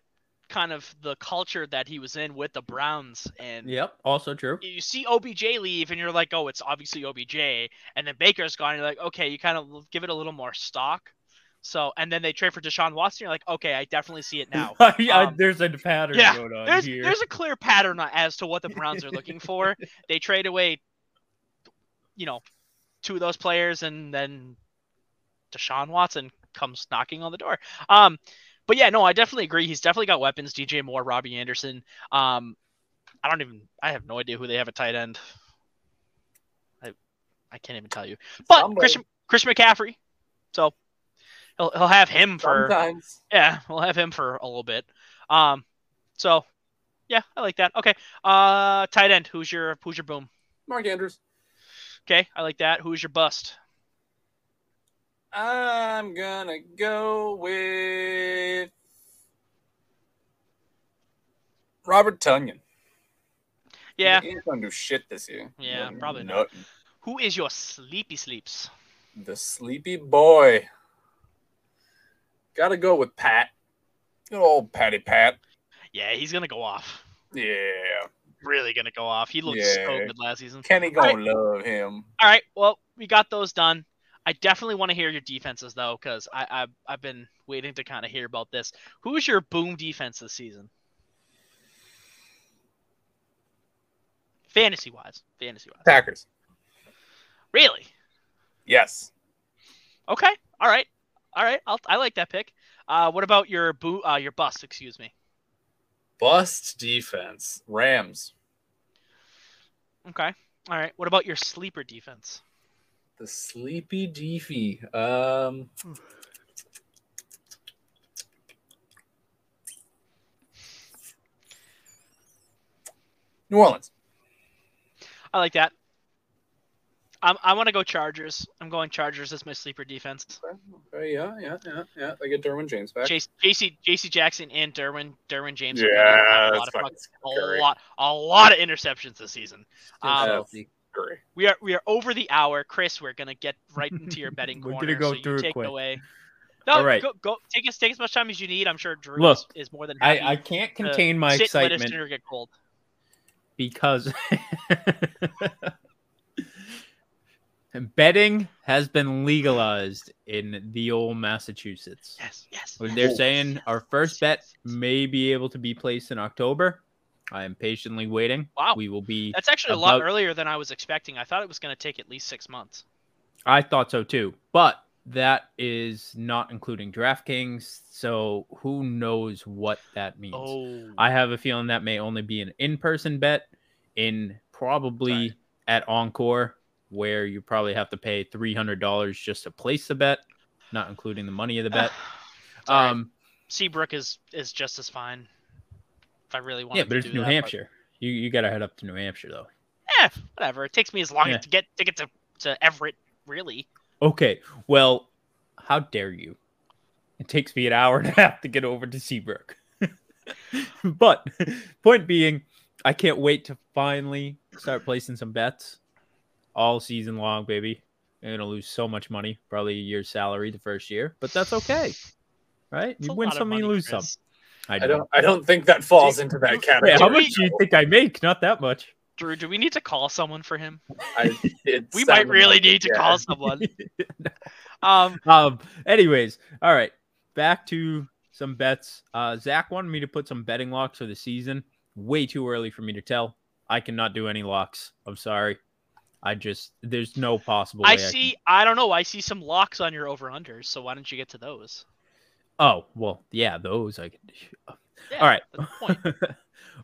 kind of the culture that he was in with the Browns, and yep, also true. You see O B J leave, and you're like, oh, it's obviously O B J, and then Baker's gone. And you're like, okay, you kind of give it a little more stock. So, and then they trade for Deshaun Watson. You're like, okay, I definitely see it now. yeah, um, there's a pattern yeah, going on there's, here. There's a clear pattern as to what the Browns are looking for. They trade away, you know, two of those players, and then Deshaun Watson comes knocking on the door. Um. But yeah, no, I definitely agree. He's definitely got weapons. D J Moore, Robbie Anderson. Um, I don't even. I have no idea who they have at tight end. I, I can't even tell you. But Christian, Christian McCaffrey. So he'll he'll have him for. Sometimes. Yeah, we'll have him for a little bit. Um, so yeah, I like that. Okay. Uh, tight end. Who's your who's your boom? Mark Andrews. Okay, I like that. Who's your bust? I'm gonna go with Robert Tonyan. Yeah, he ain't gonna do shit this year. Yeah, no, probably no. not. Who is your sleepy sleeps? The sleepy boy. Gotta go with Pat. Good old Patty Pat. Yeah, he's gonna go off. Yeah. Really gonna go off. He looked yeah. so good last season. Kenny gonna right. love him. All right. Well, we got those done. I definitely want to hear your defenses, though, because I, I, I've been waiting to kind of hear about this. Who's your boom defense this season? Fantasy-wise. Fantasy-wise. Packers. Really? Yes. Okay. All right. All right. I'll, I like that pick. Uh, what about your boo, uh, your bust, excuse me? Bust defense. Rams. Okay. All right. What about your sleeper defense? The sleepy Deefy. Um, New Orleans. I like that. I'm, I want to go Chargers. I'm going Chargers as my sleeper defense. Okay, okay, yeah, yeah, yeah, yeah. I get Derwin James back. J C Jackson and Derwin Derwin James. Yeah, a lot, of fucking, a lot, a lot of interceptions this season. Um, We are we are over the hour, Chris. We're gonna get right into your betting corner. We're gonna go so you through take it quick. Away. No, All right. go, go take as take as much time as you need. I'm sure Drew Look, is, is more than happy. I, I can't contain my sit excitement. And let us get cold. Because betting has been legalized in the old Massachusetts. Yes, yes. They're yes, saying yes, our first yes, bet yes. may be able to be placed in October. I am patiently waiting. Wow. We will be. That's actually about... a lot earlier than I was expecting. I thought it was going to take at least six months. I thought so too, but that is not including DraftKings. So who knows what that means? Oh. I have a feeling that may only be an in-person bet in probably right. at Encore, where you probably have to pay three hundred dollars just to place the bet, not including the money of the bet. um, right. Seabrook is, is just as fine. I really want yeah, but to it's New that, Hampshire. But... You you gotta head up to New Hampshire though. Yeah, whatever. It takes me as long yeah. to get to get to, to Everett, really. Okay. Well, how dare you? It takes me an hour and a half to get over to Seabrook. But point being, I can't wait to finally start placing some bets all season long, baby. I'm gonna lose so much money, probably a year's salary the first year, but that's okay. Right? That's you win some, money, you lose Chris. some. I don't, I don't. I don't think that falls into that category. Wait, how much do you think I make? Not that much. Drew, do we need to call someone for him? I, we might really like, need to yeah. call someone. no. Um. Um. Anyways, all right. Back to some bets. Uh, Zach wanted me to put some betting locks for the season. Way too early for me to tell. I cannot do any locks. I'm sorry. I just, there's no possible way. I see, I, can... I don't know. I see some locks on your over-unders, so why don't you get to those? Oh, well, yeah, those I can do. Yeah, all right. That's the point.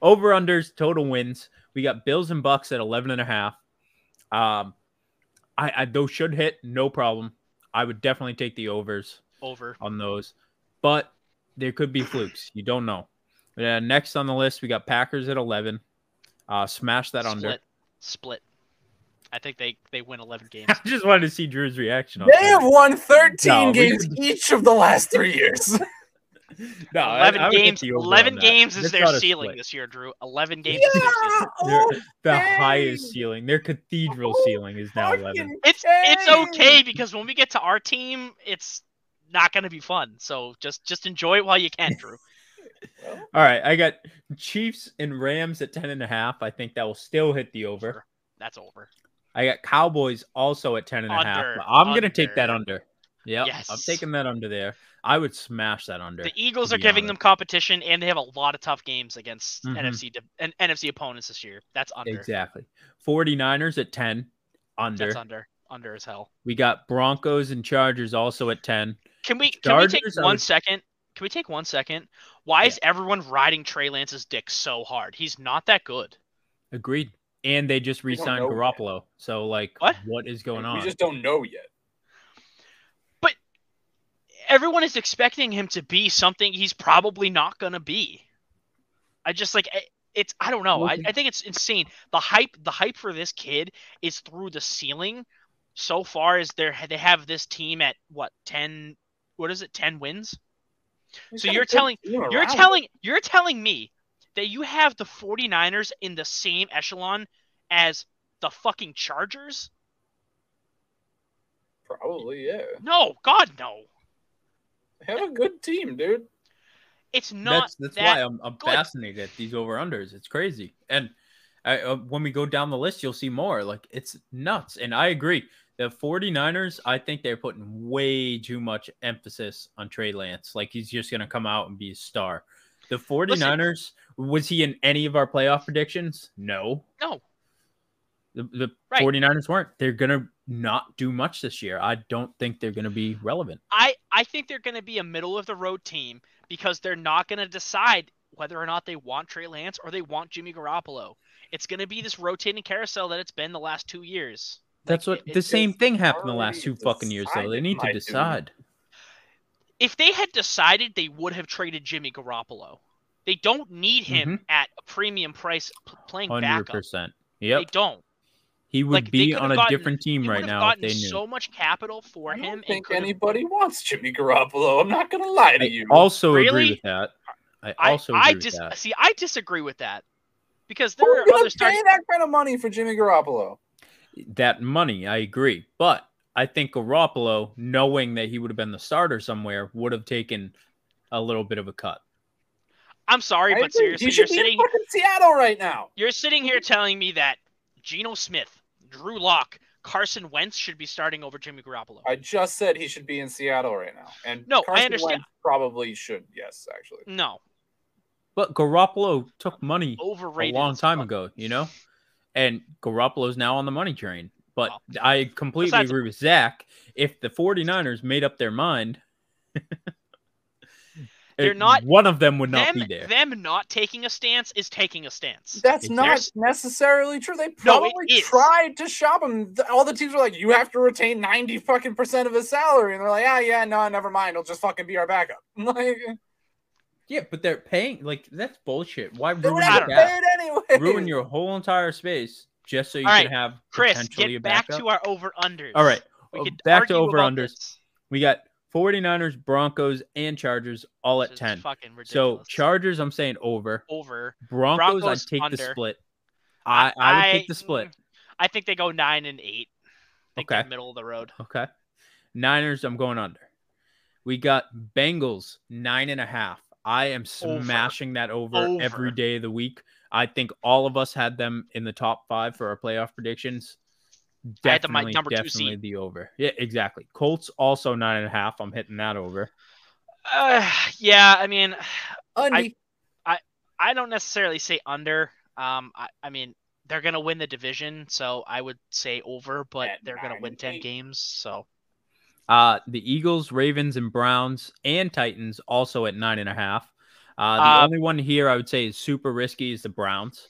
Over-unders, total wins. We got Bills and Bucks at eleven and a half. Um, I, I those should hit, no problem. I would definitely take the overs over on those, but there could be flukes. You don't know. Uh, next on the list, we got Packers at eleven. Uh, smash that under. Split. Split. I think they, they win eleven games. I just wanted to see Drew's reaction. They have won thirteen no, games we... each of the last three years. No, eleven I, I games. Eleven games is their ceiling split. This year, Drew. Eleven games. Yeah, is their ceiling. Okay. The highest ceiling. Their cathedral oh, ceiling is now eleven. It's it's okay because when we get to our team, it's not going to be fun. So just just enjoy it while you can, Drew. All right, I got Chiefs and Rams at ten and a half. I think that will still hit the over. Sure. That's over. I got Cowboys also at ten and under, a half. But I'm under. gonna take that under. Yep, yes. I'm taking that under there. I would smash that under. The Eagles are giving honest. them competition, and they have a lot of tough games against mm-hmm. N F C and N F C opponents this year. That's under. Exactly. forty-niners at ten, under. That's under. Under as hell. We got Broncos and Chargers also at ten. Can we Chargers, can we take one would... second? Can we take one second? Why yeah. is everyone riding Trey Lance's dick so hard? He's not that good. Agreed. And they just re-signed Garoppolo. Yet. So, like, what? what is going on? We just don't know yet. But everyone is expecting him to be something he's probably not going to be. I just, like, it's, I don't know. I, I think it's insane. The hype, the hype for this kid is through the ceiling so far as they they have this team at, what, ten, what is it, ten wins? He's so you're telling, you're around. telling, you're telling me that you have the forty-niners in the same echelon as the fucking Chargers? Probably, yeah. No, God, no. Have that, a good team, dude. It's not That's, that's that why I'm, I'm fascinated at these over-unders. It's crazy. And I, uh, when we go down the list, you'll see more. Like, it's nuts. And I agree. The forty-niners, I think they're putting way too much emphasis on Trey Lance. Like, he's just going to come out and be a star. The forty-niners, Listen, was he in any of our playoff predictions? No. No. The, the right. forty-niners weren't. They're going to not do much this year. I don't think they're going to be relevant. I, I think they're going to be a middle-of-the-road team because they're not going to decide whether or not they want Trey Lance or they want Jimmy Garoppolo. It's going to be this rotating carousel that it's been the last two years. That's what it, the it same thing happened the last two fucking years, though. They need to decide. Dude. If they had decided, they would have traded Jimmy Garoppolo. They don't need him mm-hmm. at a premium price playing backup. one hundred percent. Yep. They don't. He would like, be on a gotten, different team right now if they knew. So much capital for I don't him. I think and anybody wants Jimmy Garoppolo. I'm not going to lie to I you. I also really? agree with that. I also I, agree I with dis- that. See, I disagree with that. Because there Who's are other stars. Pay that kind of money for Jimmy Garoppolo. That money, I agree. But I think Garoppolo, knowing that he would have been the starter somewhere, would have taken a little bit of a cut. I'm sorry, I but agree. seriously, you you're sitting in Seattle right now. You're sitting here telling me that Geno Smith, Drew Lock, Carson Wentz should be starting over Jimmy Garoppolo. I just said he should be in Seattle right now, and no, Carson I understand. Wentz probably should. Yes, actually, no. But Garoppolo took money Overrated a long time ago, you know. And Garoppolo's now on the money train. But well, I completely agree with Zach. If the forty-niners made up their mind, they're not, one of them would them, not be there. Them not taking a stance is taking a stance. That's it's not theirs. necessarily true. They probably no, tried to shop him. All the teams were like, you have to retain ninety fucking percent of his salary. And they're like, ah, yeah, no, never mind. He'll just fucking be our backup. Like... Yeah, but they're paying like that's bullshit. Why ruin it anyway? Ruin your whole entire space just so you right, can have Chris, potentially a backup. Chris, get back to our over unders. All right, we oh, back to over unders. We got forty-niners, Broncos, and Chargers all at ten. Fucking ridiculous. So Chargers, I'm saying over. Over. Broncos, Broncos I'd take under. the split. I, I I would take the split. I think they go nine and eight. I think okay, they're middle of the road. Okay. Niners, I'm going under. We got Bengals nine and a half. I am smashing over. that over, over every day of the week. I think all of us had them in the top five for our playoff predictions. Definitely, I had them my number definitely two seed. the over. Yeah, exactly. Colts also nine and a half. I'm hitting that over. Uh, yeah, I mean, I, I I don't necessarily say under. Um, I, I mean, they're going to win the division, so I would say over, but they're going to win ten games. So, uh, the Eagles, Ravens, and Browns and Titans also at nine and a half. Uh, the uh, only one here I would say is super risky is the Browns,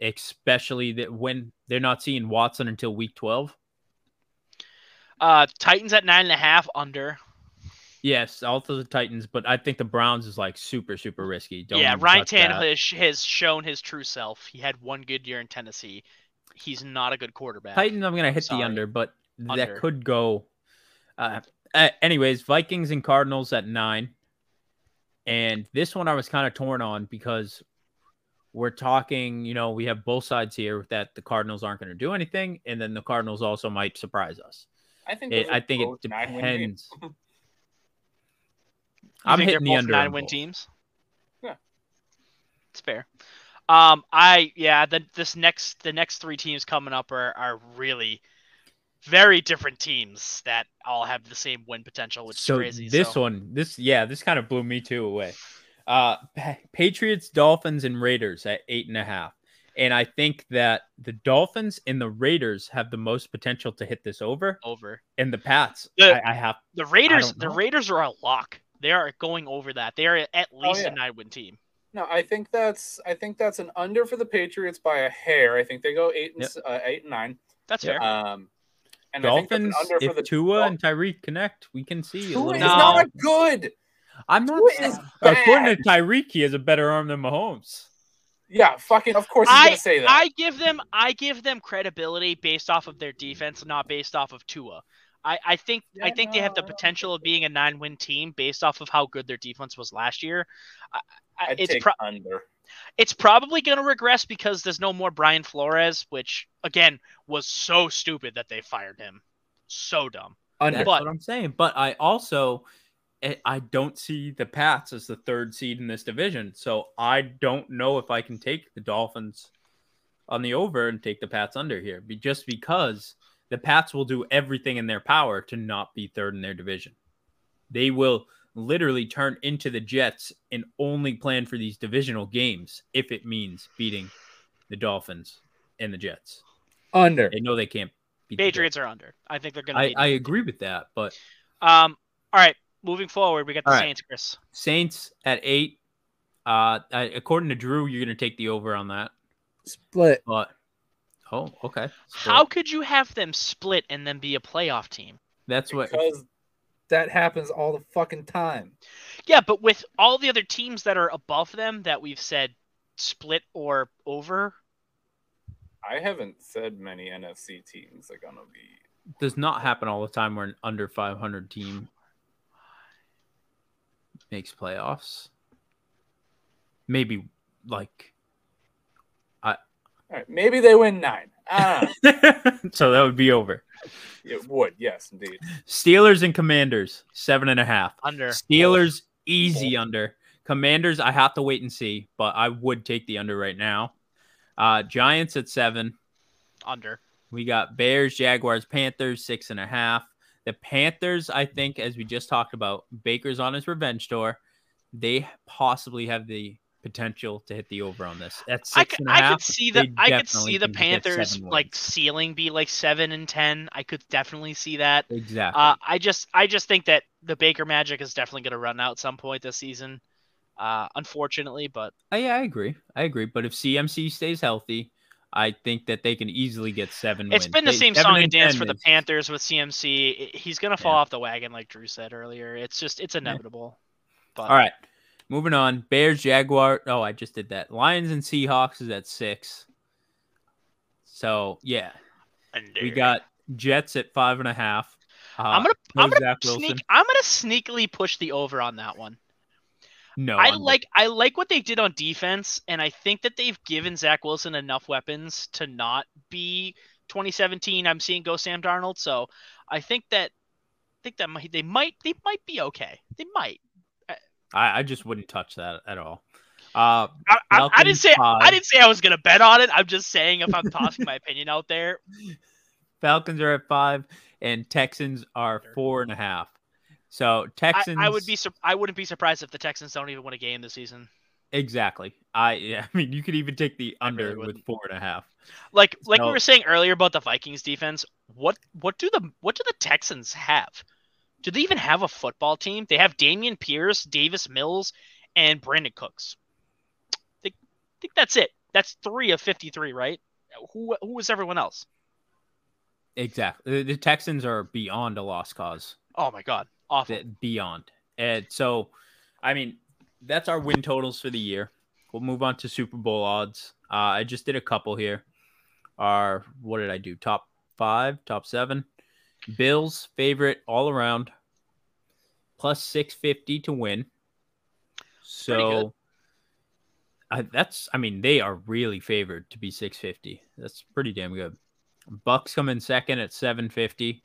especially that when they're not seeing Watson until week twelve. Uh, Titans at nine and a half under. Yes, also the Titans, but I think the Browns is like super, super risky. Don't yeah, Ryan Tannehill that. has shown his true self. He had one good year in Tennessee. He's not a good quarterback. Titans, I'm going to hit Sorry. the under, but under. that could go. Uh, anyways, Vikings and Cardinals at nine. And this one I was kind of torn on because we're talking, you know, we have both sides here that the Cardinals aren't going to do anything, and then the Cardinals also might surprise us. I think it, I think it depends. You I'm think hitting they're both the under nine win teams. Yeah, it's fair. Um, I yeah, the this next the next three teams coming up are are really very different teams that all have the same win potential, which so is crazy. This so. one, this yeah, this kind of blew me too away. Uh, Patriots, Dolphins, and Raiders at eight and a half, and I think that the Dolphins and the Raiders have the most potential to hit this over. Over and the Pats, the, I, I have the Raiders. The Raiders are a lock. They are going over that. They are at least oh, yeah. a nine-win team. No, I think that's I think that's an under for the Patriots by a hair. I think they go eight and yep. uh, eight and nine. That's fair. Um, and Dolphins. I think that's an under if for the Tua Dolphins. and Tyreek connect, we can see. Tua a little is no. not good. I'm not. Is according to Tyreek, he has a better arm than Mahomes. Yeah, fucking. Of course, he's I, gonna say that. I give them. I give them credibility based off of their defense, not based off of Tua. I, I think yeah, I think no, they have the potential of being a nine-win team based off of how good their defense was last year. I, I, I'd it's take pro- under. It's probably going to regress because there's no more Brian Flores, which again was so stupid that they fired him. So dumb. Under. But, That's what I'm saying. But I also I don't see the Pats as the third seed in this division, so I don't know if I can take the Dolphins on the over and take the Pats under here, just because. The Pats will do everything in their power to not be third in their division. They will literally turn into the Jets and only plan for these divisional games if it means beating the Dolphins and the Jets. Under. They know they can't beat the Jets. Patriots are under. I think they're going to beat I, I agree with that, but... Um, all right, moving forward, we got the Saints, Chris. Saints at eight. Uh, according to Drew, you're going to take the over on that. Split. But... Oh, okay. Split. How could you have them split and then be a playoff team? That's what because that happens all the fucking time. Yeah, but with all the other teams that are above them that we've said split or over. I haven't said many N F C teams are gonna be. It does not happen all the time where an under five hundred team makes playoffs. Maybe like. All right, maybe they win nine. I don't know. So that would be over. It would, yes, indeed. Steelers and Commanders, seven and a half. Under. Steelers, oh. easy oh. under. Commanders, I have to wait and see, but I would take the under right now. Uh, Giants at seven. Under. We got Bears, Jaguars, Panthers, six and a half. The Panthers, I think, as we just talked about, Baker's on his revenge tour. They possibly have the... potential to hit the over on this. At six I could, and a half, I could see the I could see the Panthers like ceiling be like seven and ten. I could definitely see that. Exactly. Uh, I just I just think that the Baker magic is definitely going to run out at some point this season. Uh, unfortunately, but oh, yeah, I agree. I agree. But if C M C stays healthy, I think that they can easily get seven. It's wins. been the they, same song and dance for the Panthers with C M C. He's going to fall yeah. off the wagon, like Drew said earlier. It's just it's inevitable. Yeah. But, all right. Moving on, Bears, Jaguar. Oh, I just did that. Lions and Seahawks is at six. So yeah, under. We got Jets at five and a half. Uh, I'm gonna, I'm gonna sneak, I'm gonna sneakily push the over on that one. No, I I'm like, not. I like what they did on defense, and I think that they've given Zach Wilson enough weapons to not be twenty seventeen. I'm seeing go Sam Darnold, so I think that, I think that might, they might, they might be okay. They might. I just wouldn't touch that at all. Uh, I, I, I didn't say five. I didn't say I was gonna bet on it. I'm just saying if I'm tossing my opinion out there. Falcons are at five, and Texans are four and a half. So Texans, I, I would be, sur- I wouldn't be surprised if the Texans don't even win a game this season. Exactly. I, yeah, I mean, you could even take the under really with four and a half. Like, like so, we were saying earlier about the Vikings defense. What, what do the, what do the Texans have? Do they even have a football team? They have Damian Pierce, Davis Mills, and Brandon Cooks. I think that's it. That's three of fifty-three, right? Who, who is everyone else? Exactly. The Texans are beyond a lost cause. Oh my God. Awful. Beyond. And so, I mean, that's our win totals for the year. We'll move on to Super Bowl odds. Uh, I just did a couple here. Our, what did I do? Top five, top seven. Bills favorite all around, plus six fifty to win. So uh, that's, I mean, they are really favored to be six fifty. That's pretty damn good. Bucks come in second at seven fifty.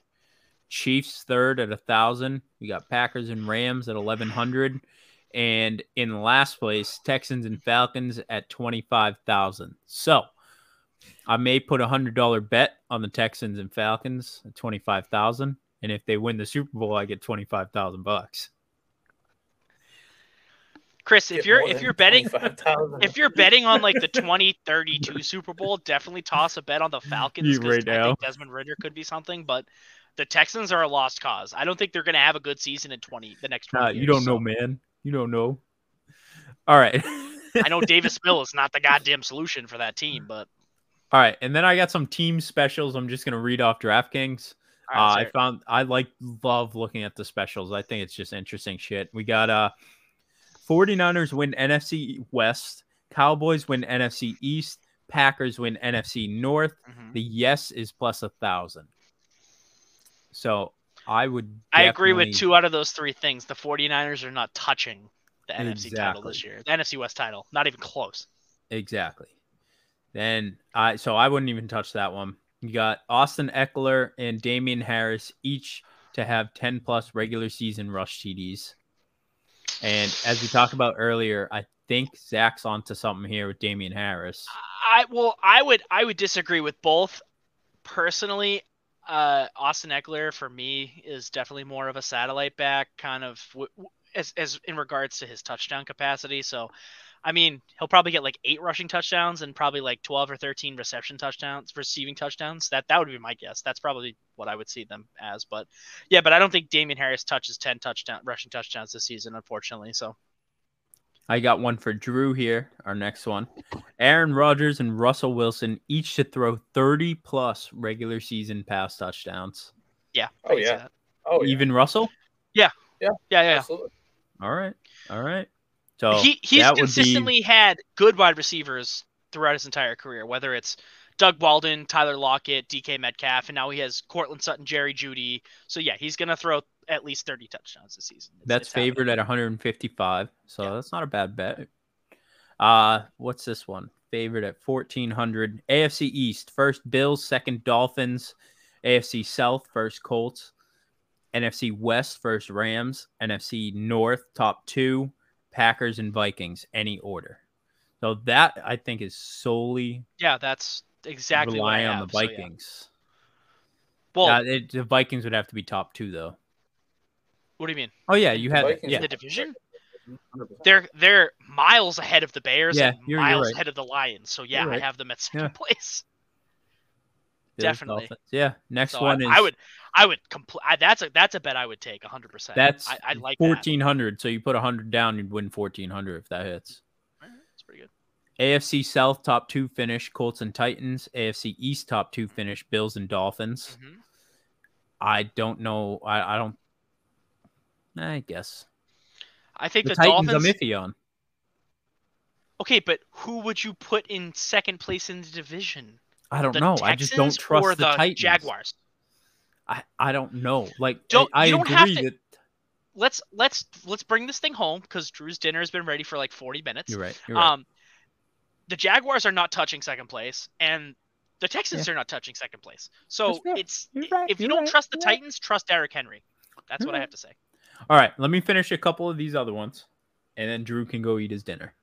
Chiefs third at one thousand. We got Packers and Rams at eleven hundred. And in last place, Texans and Falcons at twenty-five thousand. So I may put a one hundred dollars bet on the Texans and Falcons at twenty-five thousand. And if they win the Super Bowl, I get twenty-five thousand bucks. Chris, if you're if you're betting if you're betting on like the twenty thirty-two Super Bowl, definitely toss a bet on the Falcons because right I think Desmond Ridder could be something, but the Texans are a lost cause. I don't think they're going to have a good season in twenty the next twenty. Uh, you years, don't so. know, man. You don't know. All right. I know Davis Mills is not the goddamn solution for that team, but all right. And then I got some team specials. I'm just going to read off DraftKings. Right, uh, I found I like love looking at the specials. I think it's just interesting shit. We got uh. forty-niners win N F C West, Cowboys win N F C East, Packers win N F C North. Mm-hmm. The yes is plus a thousand. So I would definitely... I agree with two out of those three things. The forty-niners are not touching the exactly. N F C title this year. The N F C West title, not even close. Exactly. Then I so I wouldn't even touch that one. You got Austin Eckler and Damian Harris each to have ten plus regular season rush T Ds. And as we talked about earlier, I think Zach's onto something here with Damian Harris. I well, I would I would disagree with both. Personally, uh, Austin Eckler for me is definitely more of a satellite back, kind of w- w- as as in regards to his touchdown capacity. So, I mean, he'll probably get like eight rushing touchdowns and probably like twelve or thirteen reception touchdowns, receiving touchdowns. That that would be my guess. That's probably what I would see them as, but yeah, but I don't think Damian Harris touches ten touchdown rushing touchdowns this season, unfortunately. So I got one for Drew here. Our next one, Aaron Rodgers and Russell Wilson each to throw thirty plus regular season pass touchdowns. Yeah. Oh yeah. Oh, even yeah. Russell. Yeah. Yeah. Yeah. Yeah. Absolutely. All right. All right. So he, he's consistently be... had good wide receivers throughout his entire career, whether it's Doug Baldwin, Tyler Lockett, D K Metcalf, and now he has Cortland Sutton, Jerry Jeudy. So, yeah, he's going to throw at least thirty touchdowns this season. It's, that's it's favored happening. At one fifty-five, so yeah. That's not a bad bet. Uh, what's this one? Favored at fourteen hundred. A F C East, first Bills, second Dolphins. A F C South, first Colts. N F C West, first Rams. N F C North, top two. Packers and Vikings, any order. So that, I think, is solely... Yeah, that's... Exactly. Rely on have, the Vikings. So, yeah. Well, yeah, it, the Vikings would have to be top two, though. What do you mean? Oh yeah, you had the, yeah. the division. They're they're miles ahead of the Bears. Yeah, and you're, miles you're right. ahead of the Lions. So yeah, right. I have them at second yeah. place. Bills, definitely. Dolphins. Yeah. Next so one I, is I would I would compl- I, that's a that's a bet I would take one hundred percent. That's I, I like fourteen hundred. That. So you put one hundred down, you'd win fourteen hundred if that hits. That's pretty good. A F C South top two finish, Colts and Titans. A F C East top two finish, Bills and Dolphins. Mm-hmm. I don't know. I, I don't. I guess. I think the, the Titans Dolphins. I'm iffy on. Okay, but who would you put in second place in the division? I don't the know. Texans I just don't trust or the, the Titans. Jaguars. I, I don't know. Like don't, I, I don't agree have to... that. Let's let's let's bring this thing home because Drew's dinner has been ready for like forty minutes. You're right. You're right. Um. The Jaguars are not touching second place, and the Texans yeah. are not touching second place. So right. it's right. if you You're don't right. trust the You're Titans, right. trust Derrick Henry. That's You're what right. I have to say. All right, let me finish a couple of these other ones, and then Drew can go eat his dinner.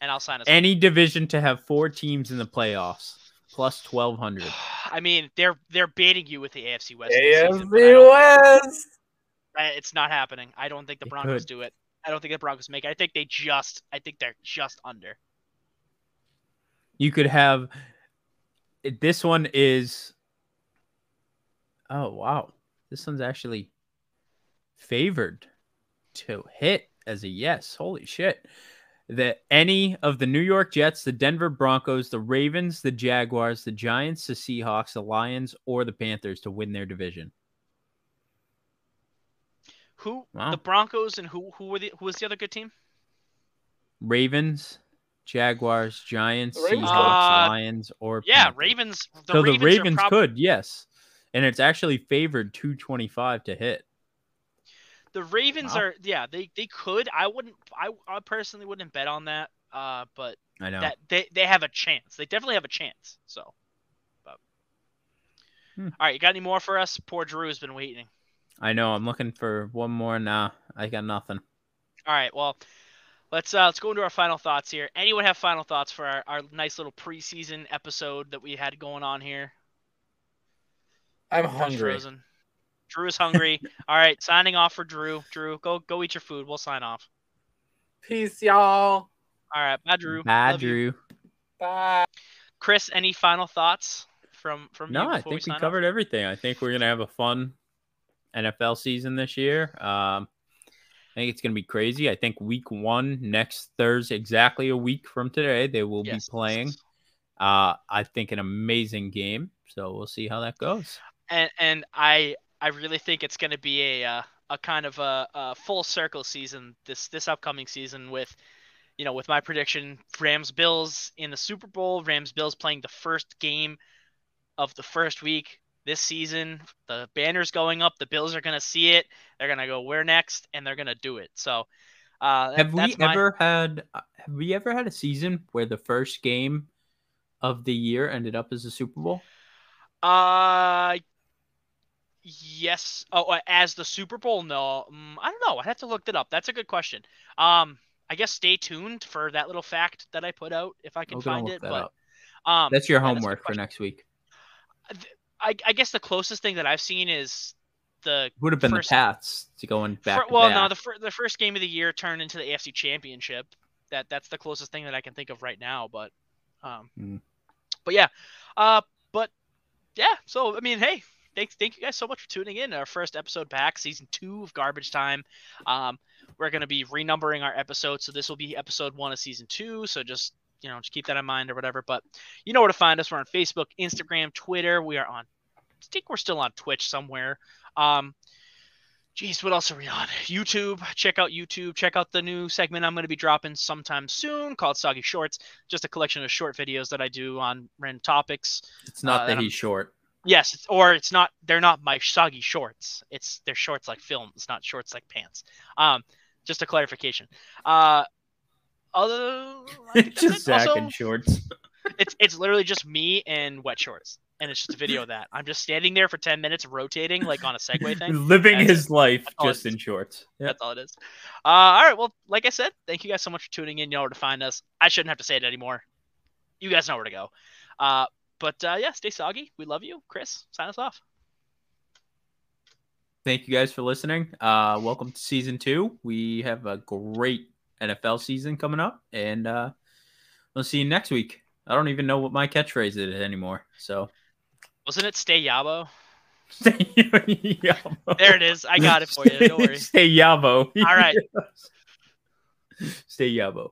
And I'll sign us. Any up. Division to have four teams in the playoffs, plus twelve hundred. I mean, they're they're baiting you with the A F C West. A F C West. It's not happening. I don't think the Broncos do it. I don't think the Broncos make it. I think they just I think they're just under. You could have this one is oh wow. This one's actually favored to hit as a yes. Holy shit. That any of the New York Jets, the Denver Broncos, the Ravens, the Jaguars, the Giants, the Seahawks, the Lions, or the Panthers to win their division. Who wow. the Broncos and who who were the who was the other good team? Ravens, Jaguars, Giants, Ravens. Seahawks, uh, Lions, or yeah, Panthers. Ravens. The so Ravens the Ravens prob- could yes, and it's actually favored two twenty-five to hit. The Ravens wow. are, yeah, they, they could. I wouldn't, I, I personally wouldn't bet on that. Uh, but I know that they, they have a chance. They definitely have a chance. So, but. Hmm. All right, you got any more for us? Poor Drew has been waiting. I know. I'm looking for one more. Nah, I got nothing. All right. Well, let's uh, let's go into our final thoughts here. Anyone have final thoughts for our, our nice little preseason episode that we had going on here? I'm hungry. Drew is hungry. All right, signing off for Drew. Drew, go go eat your food. We'll sign off. Peace, y'all. All right, bye, Drew. Bye, Love Drew. You. Bye. Chris, any final thoughts from from no, you? No, I think we, we covered off? everything. I think we're gonna have a fun N F L season this year. Um, I think it's gonna be crazy. I think week one next Thursday, exactly a week from today, they will yes. be playing. Uh, I think an amazing game. So we'll see how that goes. And and I. I really think it's going to be a uh, a kind of a, a full circle season this this upcoming season with, you know, with my prediction, Rams Bills in the Super Bowl, Rams Bills playing the first game of the first week this season. The banner's going up. The Bills are going to see it. They're going to go, we're next, and they're going to do it. So, uh, have that's we my... ever had have we ever had a season where the first game of the year ended up as a Super Bowl? Uh. Yes. Oh, as the Super Bowl? No, I don't know. I'd have to look that up. That's a good question. Um, I guess stay tuned for that little fact that I put out if I can find it. But um, that's your homework for next week. I, I guess the closest thing that I've seen is the would have been the Pats to going back. Well, no, the the first game of the year turned into the A F C Championship. That that's the closest thing that I can think of right now. But, um, mm. but yeah, uh, but yeah. So I mean, hey. Thanks, thank you guys so much for tuning in. Our first episode back, season two of Garbage Time. Um, we're going to be renumbering our episodes, so this will be episode one of season two. So just you know, just keep that in mind or whatever. But you know where to find us. We're on Facebook, Instagram, Twitter. We are on. I think we're still on Twitch somewhere. Um, geez, what else are we on? YouTube. Check out YouTube. Check out the new segment I'm going to be dropping sometime soon called Soggy Shorts. Just a collection of short videos that I do on random topics. It's not uh, that he's I'm, short. Yes, it's, or it's not. They're not my soggy shorts. It's they're shorts like film. It's not shorts like pants. Um, just a clarification. Uh, other just Zach also, in shorts. It's it's literally just me and wet shorts, and it's just a video of that. I'm just standing there for ten minutes, rotating like on a Segway thing, living that's, his life just in shorts. Yep. That's all it is. Uh, all right. Well, like I said, thank you guys so much for tuning in. You know where to find us. I shouldn't have to say it anymore. You guys know where to go. Uh. But, uh, yeah, stay soggy. We love you. Chris, sign us off. Thank you guys for listening. Uh, welcome to season two. We have a great N F L season coming up, and uh, we'll see you next week. I don't even know what my catchphrase is anymore. So, wasn't it stay yabo? Stay yabo. There it is. I got it for you. Don't worry. Stay yabo. All right. Stay yabo.